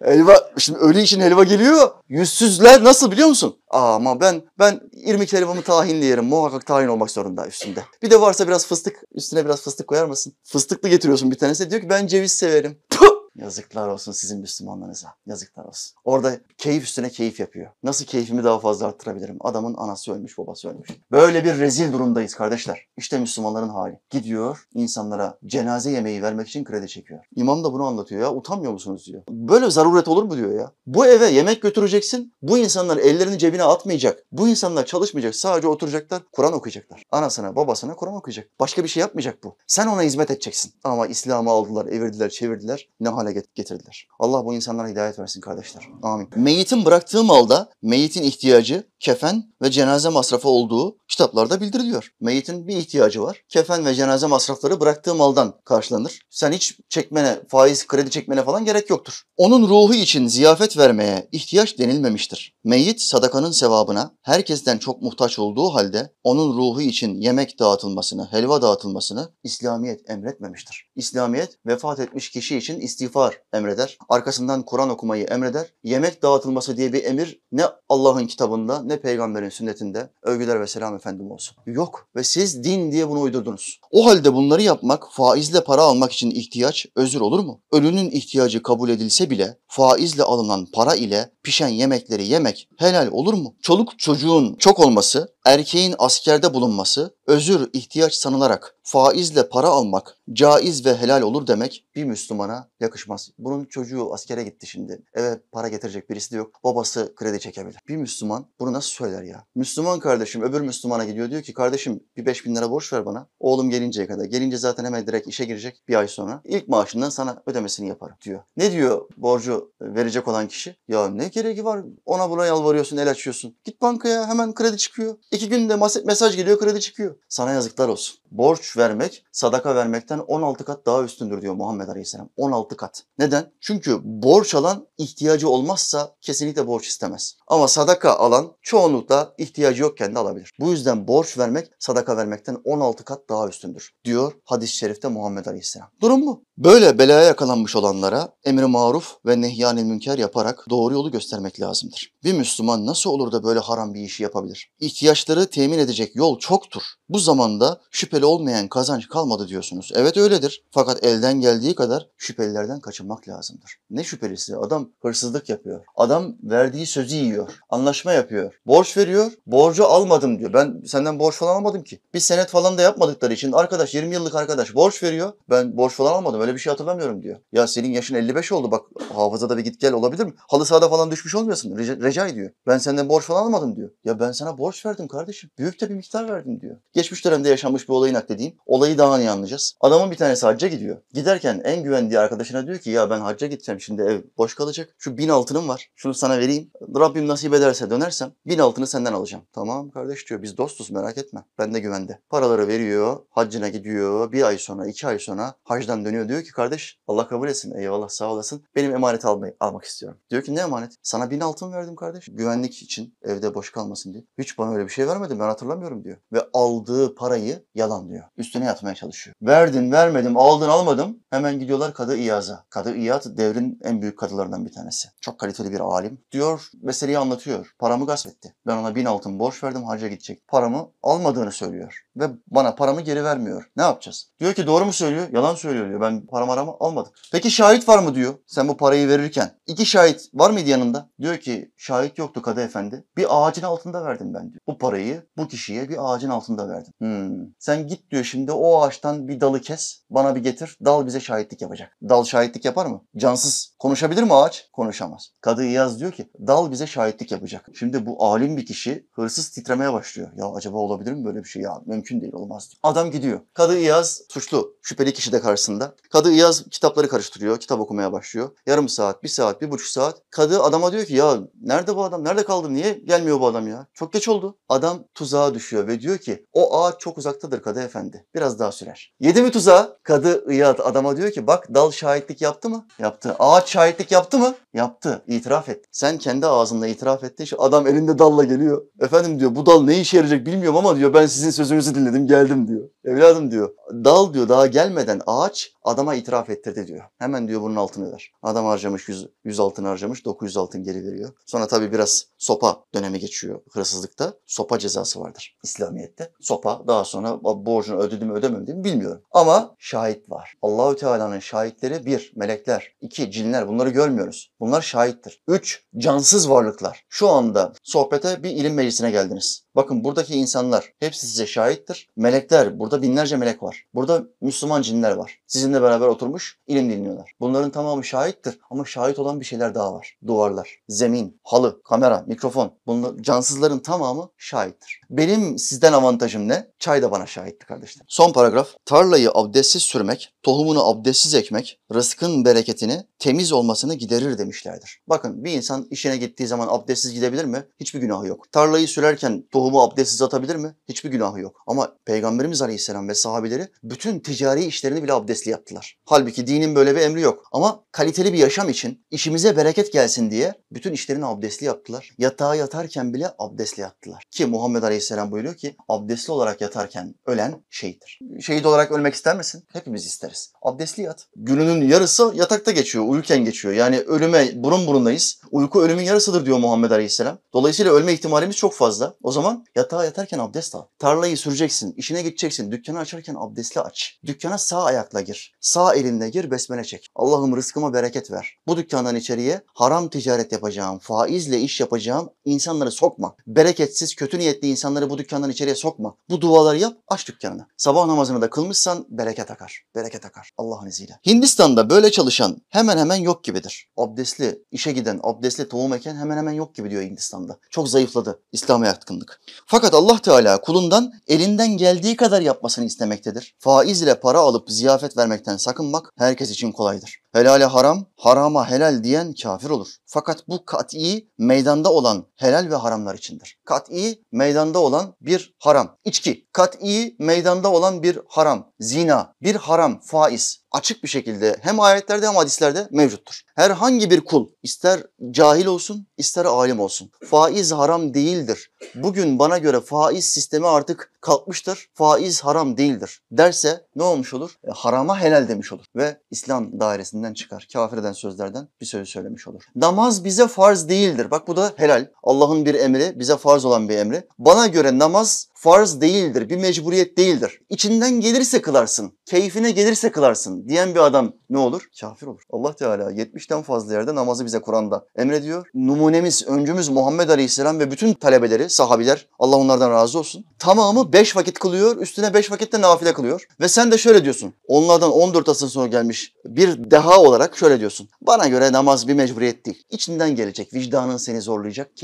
Helva, şimdi ölü için helva geliyor. Yüzsüzler nasıl biliyor musun? Ama ben irmik helvamı tahinli yerim. Muhakkak tahin olmak zorunda üstünde. Bir de varsa biraz fıstık, üstüne biraz fıstık koyar mısın? Fıstıklı getiriyorsun bir tanesi. Diyor ki ben ceviz severim. Yazıklar olsun sizin Müslümanlarınıza. Yazıklar olsun. Orada keyif üstüne keyif yapıyor. Nasıl keyfimi daha fazla arttırabilirim? Adamın anası ölmüş, babası ölmüş. Böyle bir rezil durumdayız kardeşler. İşte Müslümanların hali. Gidiyor insanlara cenaze yemeği vermek için kredi çekiyor. İmam da bunu anlatıyor ya. Utanmıyor musunuz diyor. Böyle zaruret olur mu diyor ya. Bu eve yemek götüreceksin. Bu insanlar ellerini cebine atmayacak. Bu insanlar çalışmayacak. Sadece oturacaklar. Kur'an okuyacaklar. Anasına babasına Kur'an okuyacak. Başka bir şey yapmayacak bu. Sen ona hizmet edeceksin. Ama İslam'ı aldılar, evirdiler, çevirdiler. Ne hal getirdiler. Allah bu insanlara hidayet versin kardeşler. Amin. Meyitin bıraktığı malda meyitin ihtiyacı, kefen ve cenaze masrafı olduğu kitaplarda bildiriliyor. Meyitin bir ihtiyacı var. Kefen ve cenaze masrafları bıraktığı maldan karşılanır. Sen hiç çekmene, faiz, kredi çekmene falan gerek yoktur. Onun ruhu için ziyafet vermeye ihtiyaç denilmemiştir. Meyit sadakanın sevabına herkesten çok muhtaç olduğu halde onun ruhu için yemek dağıtılmasını, helva dağıtılmasını İslamiyet emretmemiştir. İslamiyet vefat etmiş kişi için istiğfar emreder. Arkasından Kur'an okumayı emreder. Yemek dağıtılması diye bir emir ne Allah'ın kitabında ne peygamberin sünnetinde, övgüler ve selam efendim olsun. Yok ve siz din diye bunu uydurdunuz. O halde bunları yapmak, faizle para almak için ihtiyaç özür olur mu? Ölünün ihtiyacı kabul edilse bile faizle alınan para ile pişen yemekleri yemek helal olur mu? Çoluk çocuğun çok olması, erkeğin askerde bulunması, özür ihtiyaç sanılarak faizle para almak caiz ve helal olur demek bir Müslümana yakışmaz. Bunun çocuğu askere gitti şimdi. Eve para getirecek birisi de yok. Babası kredi çekebilir. Bir Müslüman bunu nasıl söyler ya? Müslüman kardeşim öbür Müslümana gidiyor diyor ki kardeşim bir 5.000 lira borç ver bana. Oğlum gelinceye kadar. Gelince zaten hemen direkt işe girecek bir ay sonra. İlk maaşından sana ödemesini yaparım diyor. Ne diyor borcu verecek olan kişi? Ya ne gereği var? Ona buna yalvarıyorsun, el açıyorsun. Git bankaya hemen kredi çıkıyor. 2 günde mesaj geliyor, kredi çıkıyor. Sana yazıklar olsun. borç vermek, sadaka vermekten 16 kat daha üstündür diyor Muhammed Aleyhisselam. 16 kat. Neden? Çünkü borç alan ihtiyacı olmazsa kesinlikle borç istemez. Ama sadaka alan çoğunlukla ihtiyacı yokken de alabilir. Bu yüzden borç vermek, sadaka vermekten 16 kat daha üstündür diyor hadis-i şerifte Muhammed Aleyhisselam. Durum bu. Böyle belaya yakalanmış olanlara emri maruf ve nehyan-ı münker yaparak doğru yolu göstermek lazımdır. Bir Müslüman nasıl olur da böyle haram bir işi yapabilir? İhtiyaçları temin edecek yol çoktur. Bu zamanda şüpheli olmayan kazanç kalmadı diyorsunuz. Evet öyledir. Fakat elden geldiği kadar şüphelilerden kaçınmak lazımdır. Ne şüphelisi? Adam hırsızlık yapıyor. Adam verdiği sözü yiyor. Anlaşma yapıyor. Borç veriyor. Borcu almadım diyor. Ben senden borç falan almadım ki. Bir senet falan da yapmadıkları için arkadaş, 20 yıllık arkadaş borç veriyor. Ben borç falan almadım. Öyle bir şey hatırlamıyorum diyor. Ya senin yaşın 55 oldu, bak hafızada bir git gel olabilir mi? Halı sahada falan düşmüş olmuyorsun. Rica ediyor. Ben senden borç falan almadım diyor. Ya ben sana borç verdim kardeşim. Büyük de bir miktar verdim diyor. Geçmiş dönemde yaşanmış bir olayı nakledeyim. Olayı daha iyi anlayacağız. Adamın bir tanesi hacca gidiyor. Giderken en güvendiği arkadaşına diyor ki ya ben hacca gideceğim, şimdi ev boş kalacak. Şu 1000 altınım var. Şunu sana vereyim. Rabbim nasip ederse dönersem 1000 altını senden alacağım. Tamam kardeş diyor, biz dostuz, merak etme. Ben de güvende. Paraları veriyor. Haccına gidiyor. Bir ay sonra, 2 ay sonra hacdan dönüyor. Diyor ki kardeş Allah kabul etsin. Eyvallah, sağ olasın. Benim emaneti almak istiyorum. Diyor ki ne emanet? Sana 1000 altın verdim kardeş. Güvenlik için, evde boş kalmasın diye. Hiç bana öyle bir şey vermedin, ben hatırlamıyorum diyor. Ve aldığı parayı yalanlıyor. Üstüne yatmaya çalışıyor. Verdin vermedim, aldın almadım. Hemen gidiyorlar Kadı İyaz'a. Kadı İyaz devrin en büyük kadılarından bir tanesi. Çok kaliteli bir alim. Diyor, meseleyi anlatıyor. Paramı gasp etti. Ben ona 1000 altın borç verdim, harca gidecek. Paramı almadığını söylüyor. Ve bana paramı geri vermiyor. Ne yapacağız? Diyor ki doğru mu söylüyor? Yalan söylüyor diyor. Ben paramı almadım. Peki şahit var mı diyor sen bu parayı verirken. 2 şahit var mıydı yanında? Diyor ki şahit yoktu Kadı Efendi. Bir ağacın altında verdim ben diyor. Bu parayı bu kişiye bir ağacın altında verdim. Sen git diyor şimdi o ağaçtan bir dalı kes. Bana bir getir. Dal bize şahitlik yapacak. Dal şahitlik yapar mı? Cansız. Konuşabilir mi ağaç? Konuşamaz. Kadı İyaz diyor ki dal bize şahitlik yapacak. Şimdi bu alim bir kişi hırsız titremeye başlıyor. Ya acaba olabilir mi böyle bir şey? Ya mümkün değil, olmaz diyor. Adam gidiyor. Kadı İyaz suçlu. Şüpheli kişi de karşısında. Kadı İyaz kitapları karıştırıyor. Kitap okumaya başlıyor. Yarım saat, 1 saat, 1,5 saat. Kadı adama diyor ki ya nerede bu adam? Nerede kaldı? Niye gelmiyor bu adam ya? Çok geç oldu. Adam tuzağa düşüyor ve diyor ki o ağaç çok uzaktadır Kadı Efendi. Biraz daha sürer. Yedi mi tuzağa? Kadı İyaz adama diyor ki bak dal şahitlik yaptı mı? Yaptı. Ağaç şahitlik yaptı mı? Yaptı. İtiraf etti. Sen kendi ağzınla itiraf ettin. Şu adam elinde dalla geliyor. Efendim diyor bu dal ne işe yarayacak bilmiyorum ama diyor ben sizin sözünüzü dinledim geldim diyor. Evladım diyor dal diyor daha gelmeden ağaç adama itiraf ettirdi diyor. Hemen diyor bunun altını ver. Adam harcamış 100 altın harcamış, 900 altın geri veriyor. Sonra tabii biraz sopa dönemi geçiyor hırsızlıkta. Sopa cezası vardır İslamiyet'te. Sopa daha sonra borcunu ödedim mi ödemedim mi bilmiyorum. Ama şahit var. Allahü Teala'nın şahitleri 1. Melekler. 2. Cinler. Bunları görmüyoruz. Bunlar şahittir. 3. Cansız varlıklar. Şu anda sohbete bir ilim meclisine geldiniz. Bakın buradaki insanlar hepsi size şahittir. Melekler, burada binlerce melek var. Burada Müslüman cinler var. Sizinle beraber oturmuş ilim dinliyorlar. Bunların tamamı şahittir ama şahit olan bir şeyler daha var. Duvarlar, zemin, halı, kamera, mikrofon. Bunlar, cansızların tamamı şahittir. Benim sizden avantajım ne? Çay da bana şahitti kardeşlerim. Son paragraf. Tarlayı abdestsiz sürmek, tohumunu abdestsiz ekmek, rızkın bereketini temiz olmasını giderir demişlerdir. Bakın bir insan işine gittiği zaman abdestsiz gidebilir mi? Hiçbir günahı yok. Tarlayı sürerken tohumu abdestsiz atabilir mi? Hiçbir günahı yok. Ama Peygamberimiz Aleyhisselam ve sahabeleri bütün ticari işlerini bile abdestli yaptılar. Halbuki dinin böyle bir emri yok. Ama kaliteli bir yaşam için, işimize bereket gelsin diye bütün işlerini abdestli yaptılar. Yatağa yatarken bile abdestli yattılar. Ki Muhammed Aleyhisselam buyuruyor ki abdestli olarak yatarken ölen şehittir. Şehit olarak ölmek ister misin? Hepimiz isteriz. Abdestli yat. Gününün yarısı yatakta geçiyor, uyurken geçiyor. Yani ölüme burun burundayız. Uyku ölümün yarısıdır diyor Muhammed Aleyhisselam. Dolayısıyla ölme ihtimalimiz çok fazla. O zaman yatağa yatarken abdest al. Tarlayı süreceksin, işine gideceksin, dükkanı açarken abdestli aç. Dükkana sağ ayakla gir. Sağ elinle gir, besmele çek. Allah'ım rızkıma bereket ver. Bu dükkandan içeriye haram ticaret yapacağım, faizle iş yapacağım insanları sokma. Bereketsiz, kötü niyetli insanları bu dükkandan içeriye sokma. Bu duaları yap, aç dükkanını. Sabah namazını da kılmışsan bereket akar. Bereket akar Allah'ın izniyle. Hindistan'da böyle çalışan hemen hemen yok gibidir. Abdestli işe giden, abdestli tohum eken hemen hemen yok gibi diyor Hindistan'da. Çok zayıfladı İslam'a yatkınlık. Fakat Allah Teala kulundan elinden geldiği kadar yapmasını istemektedir. Faizle para alıp ziyafet vermekten sakınmak herkes için kolaydır. helale haram, harama helal diyen kafir olur. Fakat bu kat'i meydanda olan helal ve haramlar içindir. Kat'i meydanda olan bir haram içki, kat'i meydanda olan bir haram zina, bir haram faiz açık bir şekilde hem ayetlerde hem hadislerde mevcuttur. Herhangi bir kul ister cahil olsun ister alim olsun faiz haram değildir. Bugün bana göre faiz sistemi artık kalkmıştır. Faiz haram değildir derse ne olmuş olur? Harama helal demiş olur ve İslam dairesinden çıkar. Kafir eden sözlerden bir söz söylemiş olur. Namaz bize farz değildir. Bak bu da helal. Allah'ın bir emri, bize farz olan bir emri. Bana göre namaz farz değildir, bir mecburiyet değildir. İçinden gelirse kılarsın, keyfine gelirse kılarsın diyen bir adam ne olur? Kafir olur. Allah Teala 70'ten fazla yerde namazı bize Kur'an'da emrediyor. Numunemiz, öncümüz Muhammed Aleyhisselam ve bütün talebeleri, sahabiler, Allah onlardan razı olsun. Tamamı 5 vakit kılıyor, üstüne 5 vakit de nafile kılıyor. Ve sen de şöyle diyorsun, onlardan 14 asır sonra gelmiş bir deha olarak şöyle diyorsun. Bana göre namaz bir mecburiyet değil. İçinden gelecek, vicdanın seni zorlayacak,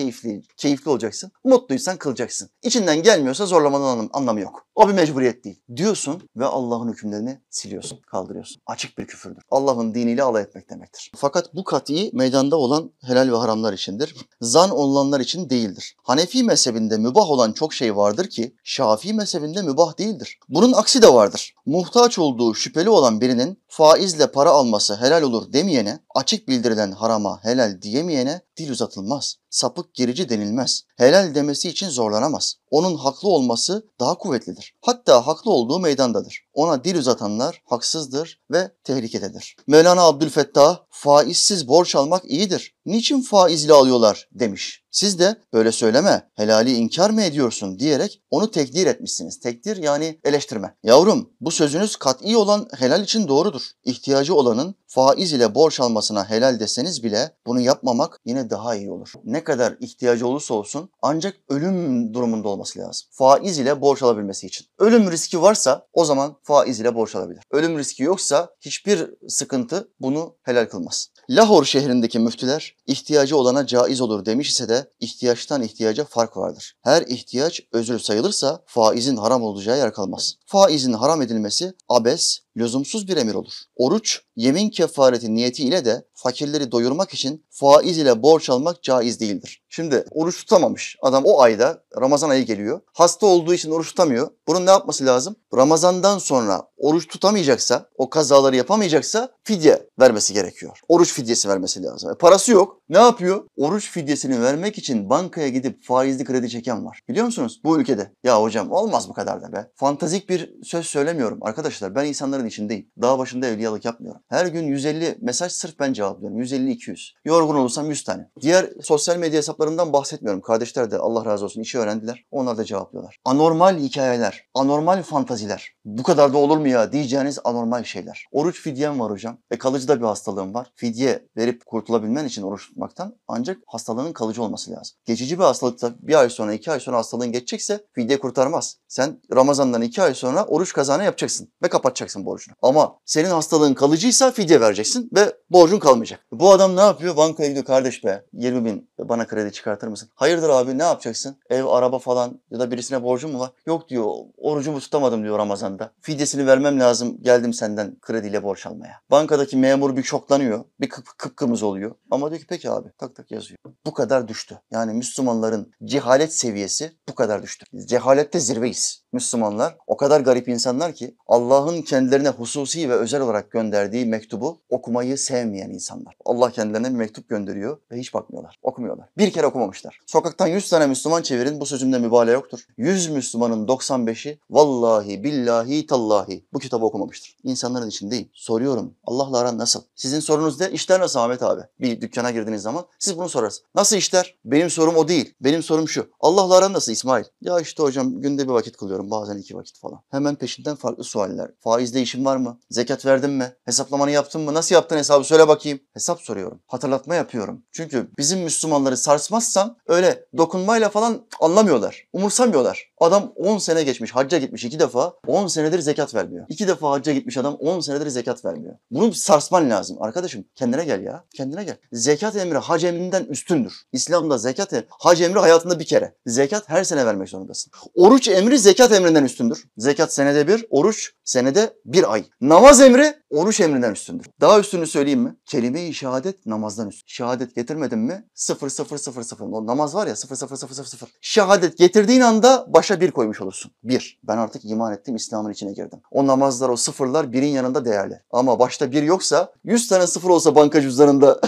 keyifli olacaksın, mutluysan kılacaksın. İçinden gelmiyorsa zorlamanın anlamı yok. O bir mecburiyet değil diyorsun ve Allah'ın hükümlerini siliyorsun, kaldırıyorsun. Açık bir küfürdür. Allah'ın diniyle alay etmek demektir. Fakat bu kat'i meydanda olan helal ve haramlar içindir. Zan olanlar için değildir. Hanefi mezhebinde mübah olan çok şey vardır ki Şafii mezhebinde mübah değildir. Bunun aksi de vardır. Muhtaç olduğu şüpheli olan birinin faizle para alması helal olur demeyene, açık bildirilen harama helal diyemeyene dil uzatılmaz. Sapık gerici denilmez. Helal demesi için zorlanamaz. Onun haklı olması daha kuvvetlidir. Hatta haklı olduğu meydandadır. Ona dil uzatanlar haksızdır ve tehlikededir. Mevlana Abdülfettah, faizsiz borç almak iyidir. Niçin faizle alıyorlar demiş. Siz de böyle söyleme, helali inkar mı ediyorsun diyerek onu tekdir etmişsiniz. Tekdir yani eleştirme. Yavrum, bu sözünüz kat'i olan helal için doğrudur. İhtiyacı olanın faiz ile borç almasına helal deseniz bile bunu yapmamak yine daha iyi olur. Ne kadar ihtiyacı olursa olsun ancak ölüm durumunda olması lazım. Faiz ile borç alabilmesi için. Ölüm riski varsa o zaman faiz ile borç alabilir. Ölüm riski yoksa hiçbir sıkıntı bunu helal kılmaz. Lâhor şehrindeki müftüler ihtiyacı olana caiz olur demiş ise de ihtiyaçtan ihtiyaca fark vardır. Her ihtiyaç özür sayılırsa faizin haram olacağı yer kalmaz. Faizin haram edilmesi abes, lüzumsuz bir emir olur. Oruç, yemin kefareti niyetiyle de fakirleri doyurmak için faiz ile borç almak caiz değildir. Şimdi oruç tutamamış adam, o ayda Ramazan ayı geliyor. Hasta olduğu için oruç tutamıyor. Bunun ne yapması lazım? Ramazan'dan sonra oruç tutamayacaksa, o kazaları yapamayacaksa fidye vermesi gerekiyor. Oruç fidyesi vermesi lazım. Parası yok. Ne yapıyor? Oruç fidyesini vermek için bankaya gidip faizli kredi çeken var. Biliyor musunuz? Bu ülkede. Ya hocam olmaz bu kadar da be. Fantastik bir söz söylemiyorum arkadaşlar. Ben insanların içindeyim. Dağ başında evliyalık yapmıyorum. Her gün 150 mesaj sırf ben cevaplıyorum. 150-200. Yorgun olursam 100 tane. Diğer sosyal medya hesaplarımdan bahsetmiyorum. Kardeşler de Allah razı olsun işi öğrendiler. Onlar da cevaplıyorlar. Anormal hikayeler, anormal fantaziler. Bu kadar da olur mu ya diyeceğiniz anormal şeyler. Oruç fidyem var hocam. Kalıcı da bir hastalığım var. Fidye verip kurtulabilmen için oruç tutmaktan ancak hastalığının kalıcı olması lazım. Geçici bir hastalıkta bir ay sonra, 2 ay sonra hastalığın geçecekse fidye kurtarmaz. Sen Ramazan'dan 2 ay sonra oruç kazana yapacaksın ve kapatacaksın borcunu. Ama senin hastalığın kalıcıysa fidye vereceksin ve borcun kalmayacak. Bu adam ne yapıyor? Bankaya gidiyor, kardeş be 20.000 bana kredi çıkartır mısın? Hayırdır abi ne yapacaksın? Ev, araba falan ya da birisine borcun mu var? Yok diyor, orucumu tutamadım diyor Ramazan'da. Fidyesini vermem lazım, geldim senden krediyle borç almaya. Bankadaki memur bir şoklanıyor, bir kıpkırmızı oluyor. Ama diyor ki peki abi, tak tak yazıyor. Bu kadar düştü. Yani Müslümanların cehalet seviyesi bu kadar düştü. Cehalette zirveyiz. Müslümanlar o kadar garip insanlar ki Allah'ın kendilerine hususi ve özel olarak gönderdiği mektubu okumayı sevmeyen insanlar. Allah kendilerine bir mektup gönderiyor ve hiç bakmıyorlar, okumuyorlar. Bir kere okumamışlar. Sokaktan 100 tane Müslüman çevirin, bu sözümde mübalağa yoktur. 100 Müslümanın 95'i vallahi billahi tallahi bu kitabı okumamıştır. İnsanların içindeyim. Soruyorum, Allah'la aran nasıl? Sizin sorunuz ne? İşler nasıl Ahmet abi? Bir dükkana girdiğiniz zaman siz bunu sorarsınız. Nasıl işler? Benim sorum o değil. Benim sorum şu. Allah'la aran nasıl İsmail? Ya işte hocam günde bir vakit kılıyorum. Bazen 2 vakit falan. Hemen peşinden farklı sualler. Faizde işin var mı? Zekat verdin mi? Hesaplamanı yaptın mı? Nasıl yaptın hesabı? Söyle bakayım. Hesap soruyorum. Hatırlatma yapıyorum. Çünkü bizim Müslümanları sarsmazsam öyle dokunmayla falan anlamıyorlar. Umursamıyorlar. Adam 10 sene geçmiş. Hacca gitmiş 2 defa. 10 senedir zekat vermiyor. 2 defa hacca gitmiş adam 10 senedir zekat vermiyor. Bunu sarsman lazım. Arkadaşım kendine gel ya. Kendine gel. Zekat emri hac emrinden üstündür. İslam'da zekat hac emri hayatında bir kere. Zekat her sene vermek zorundasın. Oruç emri zekat emrinden üstündür. Zekat senede bir, oruç senede bir ay. Namaz emri oruç emrinden üstündür. Daha üstünü söyleyeyim mi? Kelime-i şehadet namazdan üstün. Şehadet getirmedin mi? 0 0 0 0. O namaz var ya, 0 0 0 0 0. Şehadet getirdiğin anda başa bir koymuş olursun. Bir. Ben artık iman ettim, İslam'ın içine girdim. O namazlar, o sıfırlar birin yanında değerli. Ama başta bir yoksa, 100 tane sıfır olsa banka cüzdanında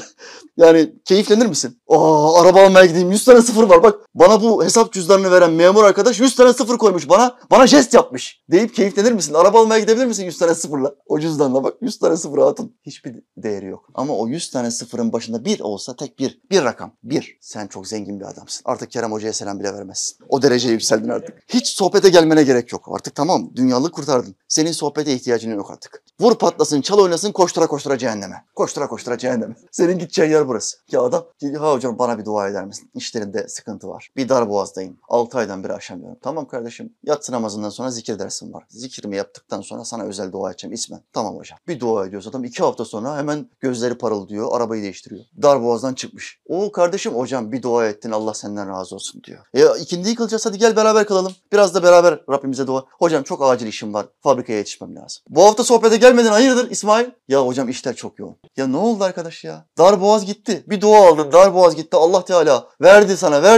yani keyiflenir misin? Aa, araba almaya gideyim, 100 tane sıfır var. Bak bana bu hesap cüzdanını veren memur arkadaş 100 tane sıfır koymuş bana. Bana jest yapmış deyip keyiflenir misin? Araba almaya gidebilir misin 100 tane sıfırla? O cüzdanla bak, 100 tane sıfır atın. Hiçbir değeri yok. Ama o 100 tane sıfırın başında bir olsa, tek bir rakam. Bir. Sen çok zengin bir adamsın. Artık Kerem Hoca'ya selam bile vermezsin. O dereceye yükseldin artık. Hiç sohbete gelmene gerek yok. Artık tamam, dünyalığı kurtardın. Senin sohbete ihtiyacın yok artık. Vur patlasın, çal oynasın, koştura koştura cehenneme. Koştura koştura cehenneme. Senin gideceğin yer burası. Ya adam, ha hocam bana bir dua eder misin? İşlerinde sıkıntı var. Bir dar boğazdayım. 6 aydan beri aşamıyorum. Tamam kardeşim, yatsı namazından sonra zikir dersim var. Zikirimi yaptıktan sonra sana özel dua edeceğim ismen. Tamam hocam. Bir dua ediyoruz adam. 2 hafta sonra hemen gözleri parıldıyor, arabayı değiştiriyor. Dar boğazdan çıkmış. O kardeşim, hocam bir dua ettin, Allah senden razı olsun diyor. Ya ikindiyi kılacağız, hadi gel beraber kılalım. Biraz da beraber Rabbimize dua. Hocam çok acil işim var. Fabrikaya yetişmem lazım. Bu hafta sohbete gelmeden hayırdır İsmail? Ya hocam işler çok yoğun. Ya ne oldu arkadaş ya? Dar boğaz gitti. Bir dua aldın, dar boğaz gitti. Allah Teala verdi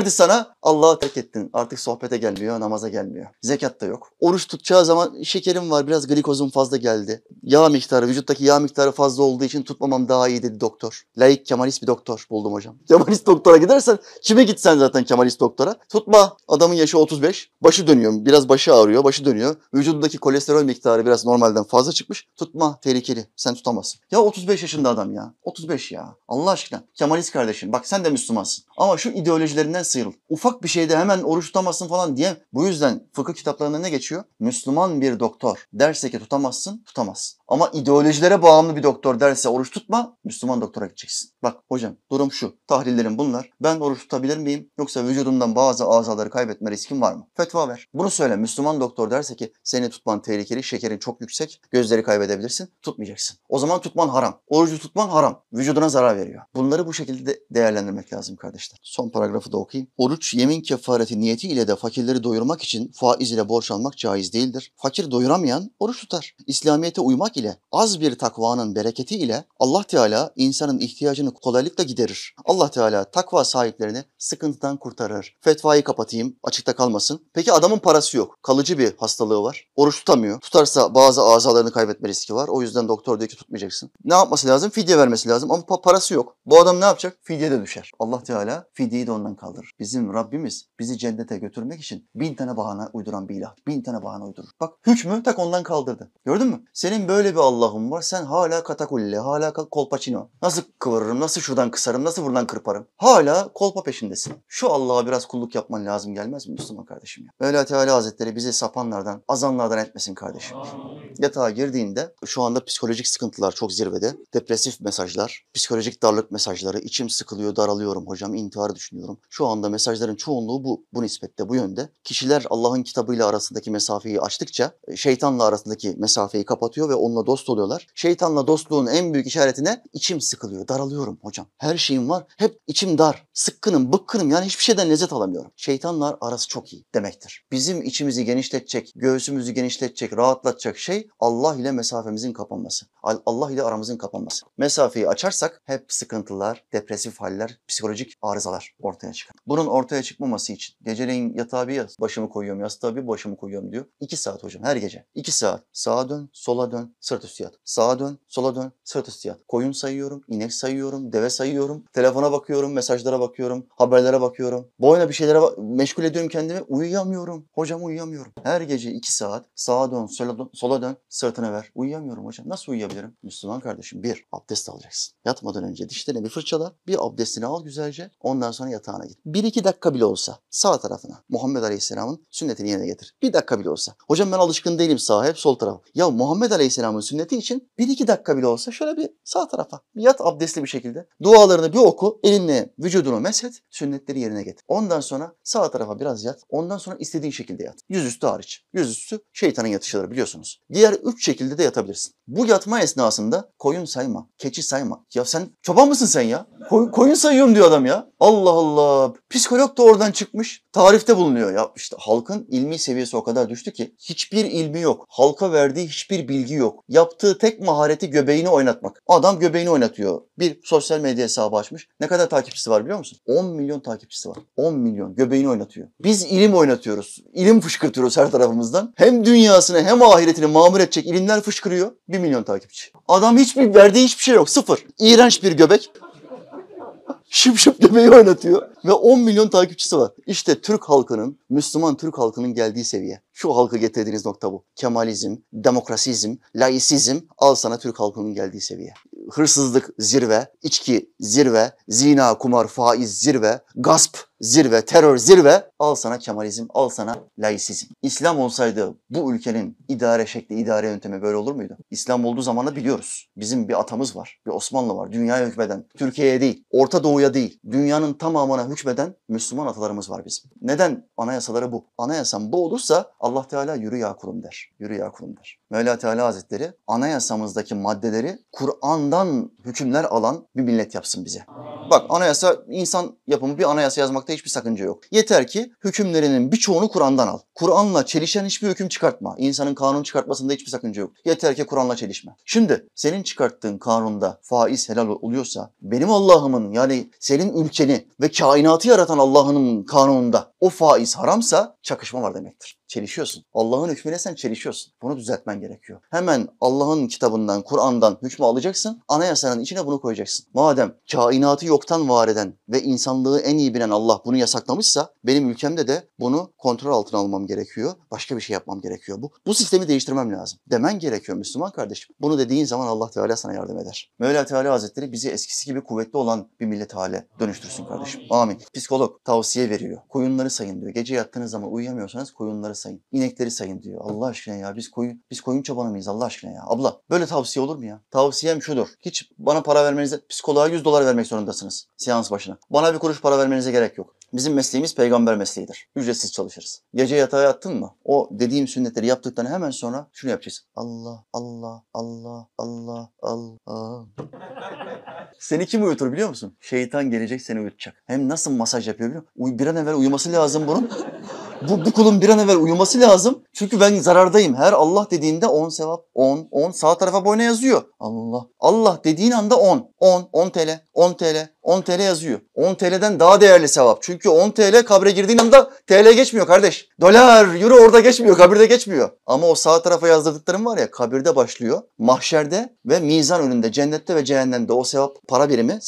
sana. Allah'a terk ettin. Artık sohbete gelmiyor, namaza gelmiyor. Zekat da yok. Oruç tutacağı zaman şekerim var, biraz glikozum fazla geldi. Yağ miktarı, vücuttaki yağ miktarı fazla olduğu için tutmamam daha iyi dedi doktor. Laik kemalist bir doktor buldum hocam. Kemalist doktora gidersen, kime gitsen zaten kemalist doktora. Tutma. Adamın yaşı 35. Başı dönüyor. Biraz başı ağrıyor, başı dönüyor. Vücudundaki kolesterol miktarı biraz normalden fazla çıkmış. Tutma, tehlikeli. Sen tutamazsın. Ya 35 yaşında adam ya. 35 ya. Allah aşkına. Kemalist kardeşim. Bak sen de Müslümansın. Ama şu ideolojilerinden sıyrıl. Ufak bir şeyde hemen oruç tutamazsın falan diye. Bu yüzden fıkıh kitaplarında ne geçiyor? Müslüman bir doktor derse ki tutamazsın, tutamazsın. Ama ideolojilere bağımlı bir doktor derse oruç tutma, Müslüman doktora gideceksin. Bak hocam durum şu. Tahlillerim bunlar. Ben oruç tutabilir miyim? Yoksa vücudumdan bazı azaları kaybetme riskim var mı? Fetva ver. Bunu söyle. Müslüman doktor derse ki seni tutman tehlikeli, şekerin çok yüksek, gözleri kaybedebilirsin, tutmayacaksın. O zaman tutman haram. Orucu tutman haram. Vücuduna zarar veriyor. Bunları bu şekilde değerlendirmek lazım kardeşler. Son paragrafı da okuyayım. Oruç, yemin kefareti niyeti ile de fakirleri doyurmak için faiz ile borç almak caiz değildir. Fakir doyuramayan oruç tutar. İslamiyete uymak ile az bir takvanın bereketi ile Allah Teala insanın ihtiyacını kolaylıkla giderir. Allah Teala takva sahiplerini sıkıntıdan kurtarır. Fetvayı kapatayım, açıkta kalmasın. Peki adamın parası yok. Kalıcı bir hastalığı var. Oruç tutamıyor. Tutarsa bazı azalarını kaybetme riski var. O yüzden doktor diyor ki tutmayacaksın. Ne yapması lazım? Fidye vermesi lazım ama parası yok. Bu adam ne yapacak? Fidye de düşer. Allah Teala fidyeyi de ondan kaldırır. Bizim Rabbimiz bizi cennete götürmek için 1000 tane bahane uyduran bir ilah. 1000 tane bahane uydurur. Bak hükmü tak ondan kaldırdı. Gördün mü? Senin böyle bir Allah'ım var. Sen hala katakulli, hala kolpaçino. Nasıl kıvırırım, nasıl şuradan kısarım, nasıl buradan kırparım. Hala kolpa peşindesin. Şu Allah'a biraz kulluk yapman lazım gelmez mi Müslüman kardeşim ya? Mevlana Teala Hazretleri bizi sapanlardan, azanlardan etmesin kardeşim. Yatağa girdiğinde şu anda psikolojik sıkıntılar çok zirvede. Depresif mesajlar, psikolojik darlık mesajları. İçim sıkılıyor, daralıyorum hocam, intiharı düşünüyorum. Şu anda mesajların çoğunluğu bu nispette, bu yönde. Kişiler Allah'ın kitabıyla arasındaki mesafeyi açtıkça şeytanla arasındaki mesafeyi kapatıyor ve onunla dost oluyorlar. Şeytanla dostluğun en büyük işaretine içim sıkılıyor, daralıyorum hocam. Her şeyim var, hep içim dar, sıkkınım, bıkkınım, yani hiçbir şeyden lezzet alamıyorum. Şeytanla arası çok iyi demektir. Bizim içimizi genişletecek, göğsümüzü genişletecek, rahatlatacak şey Allah ile mesafemizin kapanması. Allah ile aramızın kapanması. Mesafeyi açarsak hep sıkıntılar, depresif haller, psikolojik arızalar ortaya çıkar. Bunun ortaya çıkmaması için geceleyin yatağa bir başımı koyuyorum, yastığa bir başımı koyuyorum diyor. 2 saat hocam her gece. 2 saat sağa dön, sola dön, sırt üstü yat. Sağa dön, sola dön, sırt üstü yat. Koyun sayıyorum, inek sayıyorum, deve sayıyorum. Telefona bakıyorum, mesajlara bakıyorum, haberlere bakıyorum. Boyuna bir şeylere meşgul ediyorum kendimi. Uyuyamıyorum. Hocam uyuyamıyorum. Her gece 2 saat sağa dön, sola dön, sırtına ver. Uyuyamıyorum hocam. Nasıl uyuyabilirim? Müslüman kardeşim, bir, abdest alacaksın. Yatmadan önce dişlerini bir fırçala, bir abdestini al güzelce. Ondan sonra yatağına git. 1-2 dakika bile olsa sağ tarafına Muhammed Aleyhisselam'ın sünnetini yerine getir. 1 dakika bile olsa. Hocam ben alışkın değilim sağa, hep sol tarafa. Ya Muhammed Aleyhisselam'ın sünneti için 1-2 dakika bile olsa şöyle bir sağ tarafa. Bir yat abdestli bir şekilde. Dualarını bir oku. Elinle vücudunu meshet. Sünnetleri yerine getir. Ondan sonra sağ tarafa biraz yat. Ondan sonra istediğin şekilde yat. Yüzüstü hariç. Yüzüstü şeytanın yatışıdır biliyorsunuz. Diğer diğer üç şekilde de yatabilirsin. Bu yatma esnasında koyun sayma, keçi sayma. Ya sen çoban mısın sen ya? Koyun sayıyorum diyor adam ya. Allah Allah. Psikolog da oradan çıkmış. Tarifte bulunuyor ya. İşte halkın ilmi seviyesi o kadar düştü ki hiçbir ilmi yok. Halka verdiği hiçbir bilgi yok. Yaptığı tek mahareti göbeğini oynatmak. Adam göbeğini oynatıyor. Bir sosyal medya hesabı açmış. Ne kadar takipçisi var biliyor musun? 10 milyon takipçisi var. 10 milyon. Göbeğini oynatıyor. Biz ilim oynatıyoruz. İlim fışkırtıyoruz her tarafımızdan. Hem dünyasını hem ahiretini mamur edecek ilimler fışkırıyor. 1 milyon takipçi. Adam verdiği hiçbir şey yok. Sıfır. İğrenç bir göbek. Şıp göbeği oynatıyor. Ve 10 milyon takipçisi var. İşte Türk halkının, Müslüman Türk halkının geldiği seviye. Şu halkı getirdiğiniz nokta bu. Kemalizm, demokrasizm, laisizm, al sana Türk halkının geldiği seviye. Hırsızlık zirve, içki zirve, zina, kumar, faiz zirve, gasp zirve, terör zirve. Al sana kemalizm, al sana laisizm. İslam olsaydı bu ülkenin idare şekli, idare yöntemi böyle olur muydu? İslam olduğu zaman da biliyoruz. Bizim bir atamız var, bir Osmanlı var. Dünyaya hükmeden, Türkiye'ye değil, Orta Doğu'ya değil, dünyanın tamamına hükmeden Müslüman atalarımız var bizim. Neden? Anayasaları bu. Anayasam bu olursa Allah Teala yürü ya kulum der. Yürü ya kulum der. Mevla Teala Hazretleri anayasamızdaki maddeleri Kur'an'dan hükümler alan bir millet yapsın bize. Bak anayasa, insan yapımı bir anayasa yazmakta hiçbir sakınca yok. Yeter ki hükümlerinin birçoğunu Kur'an'dan al. Kur'an'la çelişen hiçbir hüküm çıkartma. İnsanın kanun çıkartmasında hiçbir sakınca yok. Yeter ki Kur'an'la çelişme. Şimdi senin çıkarttığın kanunda faiz helal oluyorsa benim Allah'ımın, yani senin ülkeni ve kainatı yaratan Allah'ın kanununda o faiz haramsa çakışma var demektir. Çelişiyorsun. Allah'ın hükmüne sen çelişiyorsun. Bunu düzeltmen gerekiyor. Hemen Allah'ın kitabından, Kur'an'dan hükmü alacaksın. Anayasanın içine bunu koyacaksın. Madem kainatı yoktan var eden ve insanlığı en iyi bilen Allah bunu yasaklamışsa benim ülkemde de bunu kontrol altına almam gerekiyor. Başka bir şey yapmam gerekiyor. Bu sistemi değiştirmem lazım. Demen gerekiyor Müslüman kardeşim. Bunu dediğin zaman Allah Teala sana yardım eder. Mevla Teala Hazretleri bizi eskisi gibi kuvvetli olan bir millet hale dönüştürsün kardeşim. Amin. Psikolog tavsiye veriyor. Koyunları sayın diyor. Gece yattığınız zaman uyuyamıyorsanız koyunları sayın. İnekleri sayın diyor. Allah aşkına ya biz koyun çobanı mıyız Allah aşkına ya? Abla böyle tavsiye olur mu ya? Tavsiyem şudur. Hiç bana para vermenize, psikoloğa $100 vermek zorundasınız seans başına. Bana bir kuruş para vermenize gerek yok. Bizim mesleğimiz peygamber mesleğidir. Ücretsiz çalışırız. Gece yatağa yattın mı? O dediğim sünnetleri yaptıktan hemen sonra şunu yapacaksın. Allah, Allah, Allah, Allah, Allah. Seni kim uyutur biliyor musun? Şeytan gelecek seni uyutacak. Hem nasıl masaj yapıyor biliyor musun? Bir an evvel uyuması lazım bunun. Bu kulun bir an evvel uyuması lazım. Çünkü ben zarardayım. Her Allah dediğinde 10 sevap, 10, sağ tarafa boyuna yazıyor. Allah. Allah dediğin anda 10 TL, 10 TL, 10 TL yazıyor. 10 TL'den daha değerli sevap. Çünkü 10 TL kabre girdiğin anda TL geçmiyor kardeş. Dolar, euro orada geçmiyor, kabirde geçmiyor. Ama o sağ tarafa yazdırdıklarım var ya, kabirde başlıyor. Mahşerde ve mizan önünde, cennette ve cehennemde o sevap para birimi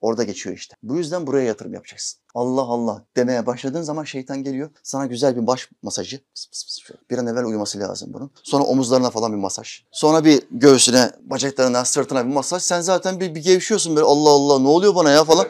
orada geçiyor işte. Bu yüzden buraya yatırım yapacaksın. Allah Allah demeye başladığın zaman şeytan geliyor. Sana güzel bir baş masajı. Bir an evvel uyuması lazım bunun. Sonra omuzlarına falan bir masaj. Sonra bir göğsüne, bacaklarına, sırtına bir masaj. Sen zaten bir gevşiyorsun böyle, Allah Allah ne oluyor bana ya falan.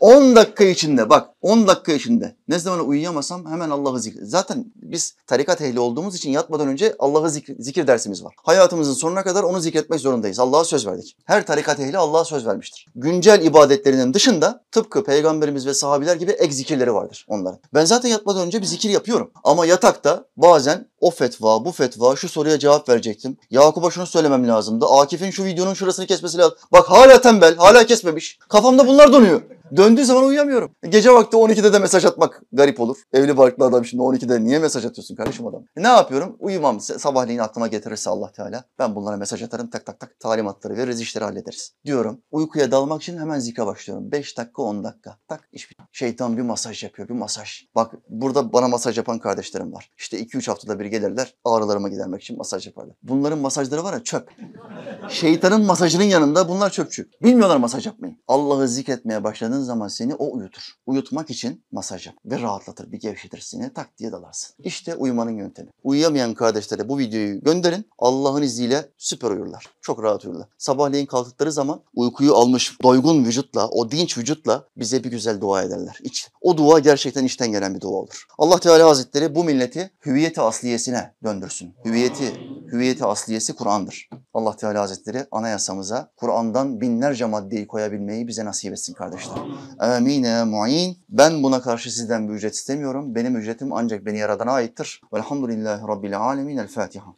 10 dakika içinde bak, 10 dakika içinde ne zaman uyuyamasam hemen Allah'ı zikir. Zaten biz tarikat ehli olduğumuz için yatmadan önce Allah'ı zikir dersimiz var. Hayatımızın sonuna kadar onu zikretmek zorundayız. Allah'a söz verdik. Her tarikat ehli Allah'a söz vermiştir. Güncel ibadetlerinin dışında tıpkı peygamberimiz ve sahabiler gibi ek zikirleri vardır onların. Ben zaten yatmadan önce bir zikir yapıyorum. Ama yatakta bazen o fetva, bu fetva, şu soruya cevap verecektim. Yakup'a şunu söylemem lazımdı. Akif'in şu videonun şurasını kesmesi lazım. Bak hala tembel, hala kesmemiş. Kafamda bunlar donuyor. Döndüğü zaman uyuyamıyorum. Gece vakti 12'de de mesaj atmak garip olur. Evli barklı adam şimdi 12'de niye mesaj atıyorsun kardeşim adam? Ne yapıyorum? Uyumam. Sabahleyin aklıma getirirse Allah Teala ben bunlara mesaj atarım. Tak tak tak talimatları veririz, işleri hallederiz diyorum. Uykuya dalmak için hemen zikre başlıyorum. 5 dakika 10 dakika. Tak iş bitiyor. Şeytan bir masaj yapıyor, bir masaj. Bak burada bana masaj yapan kardeşlerim var. İşte 2-3 haftada bir gelirler, ağrılarımı gidermek için masaj yaparlar. Bunların masajları var ya, çöp. Şeytanın masajının yanında bunlar çöpçü. Bilmiyorlar masaj yapmayı. Allah'ı zikretmeye başladığın zaman seni o uyutur. Uyutmak için masaj yap ve rahatlatır, bir gevşetir seni, tak diye dalarsın. İşte uyumanın yöntemi. Uyuyamayan kardeşlere bu videoyu gönderin. Allah'ın izniyle süper uyurlar. Çok rahat uyurlar. Sabahleyin kalktıkları zaman uykuyu almış doygun vücutla, o dinç vücutla bize bir güzel dua ederler. O dua gerçekten içten gelen bir dua olur. Allah Teala Hazretleri bu milleti hüviyeti asliyesine döndürsün. Hüviyeti asliyesi Kur'an'dır. Allah Teala Hazretleri anayasamıza Kur'an'dan binlerce maddeyi koyabilmeyi bize nasip etsin kardeşler. Amine mu'in. Ben buna karşı sizden bir ücret istemiyorum. Benim ücretim ancak beni yaradana aittir. Velhamdülillahi Rabbil alemin. El Fatiha.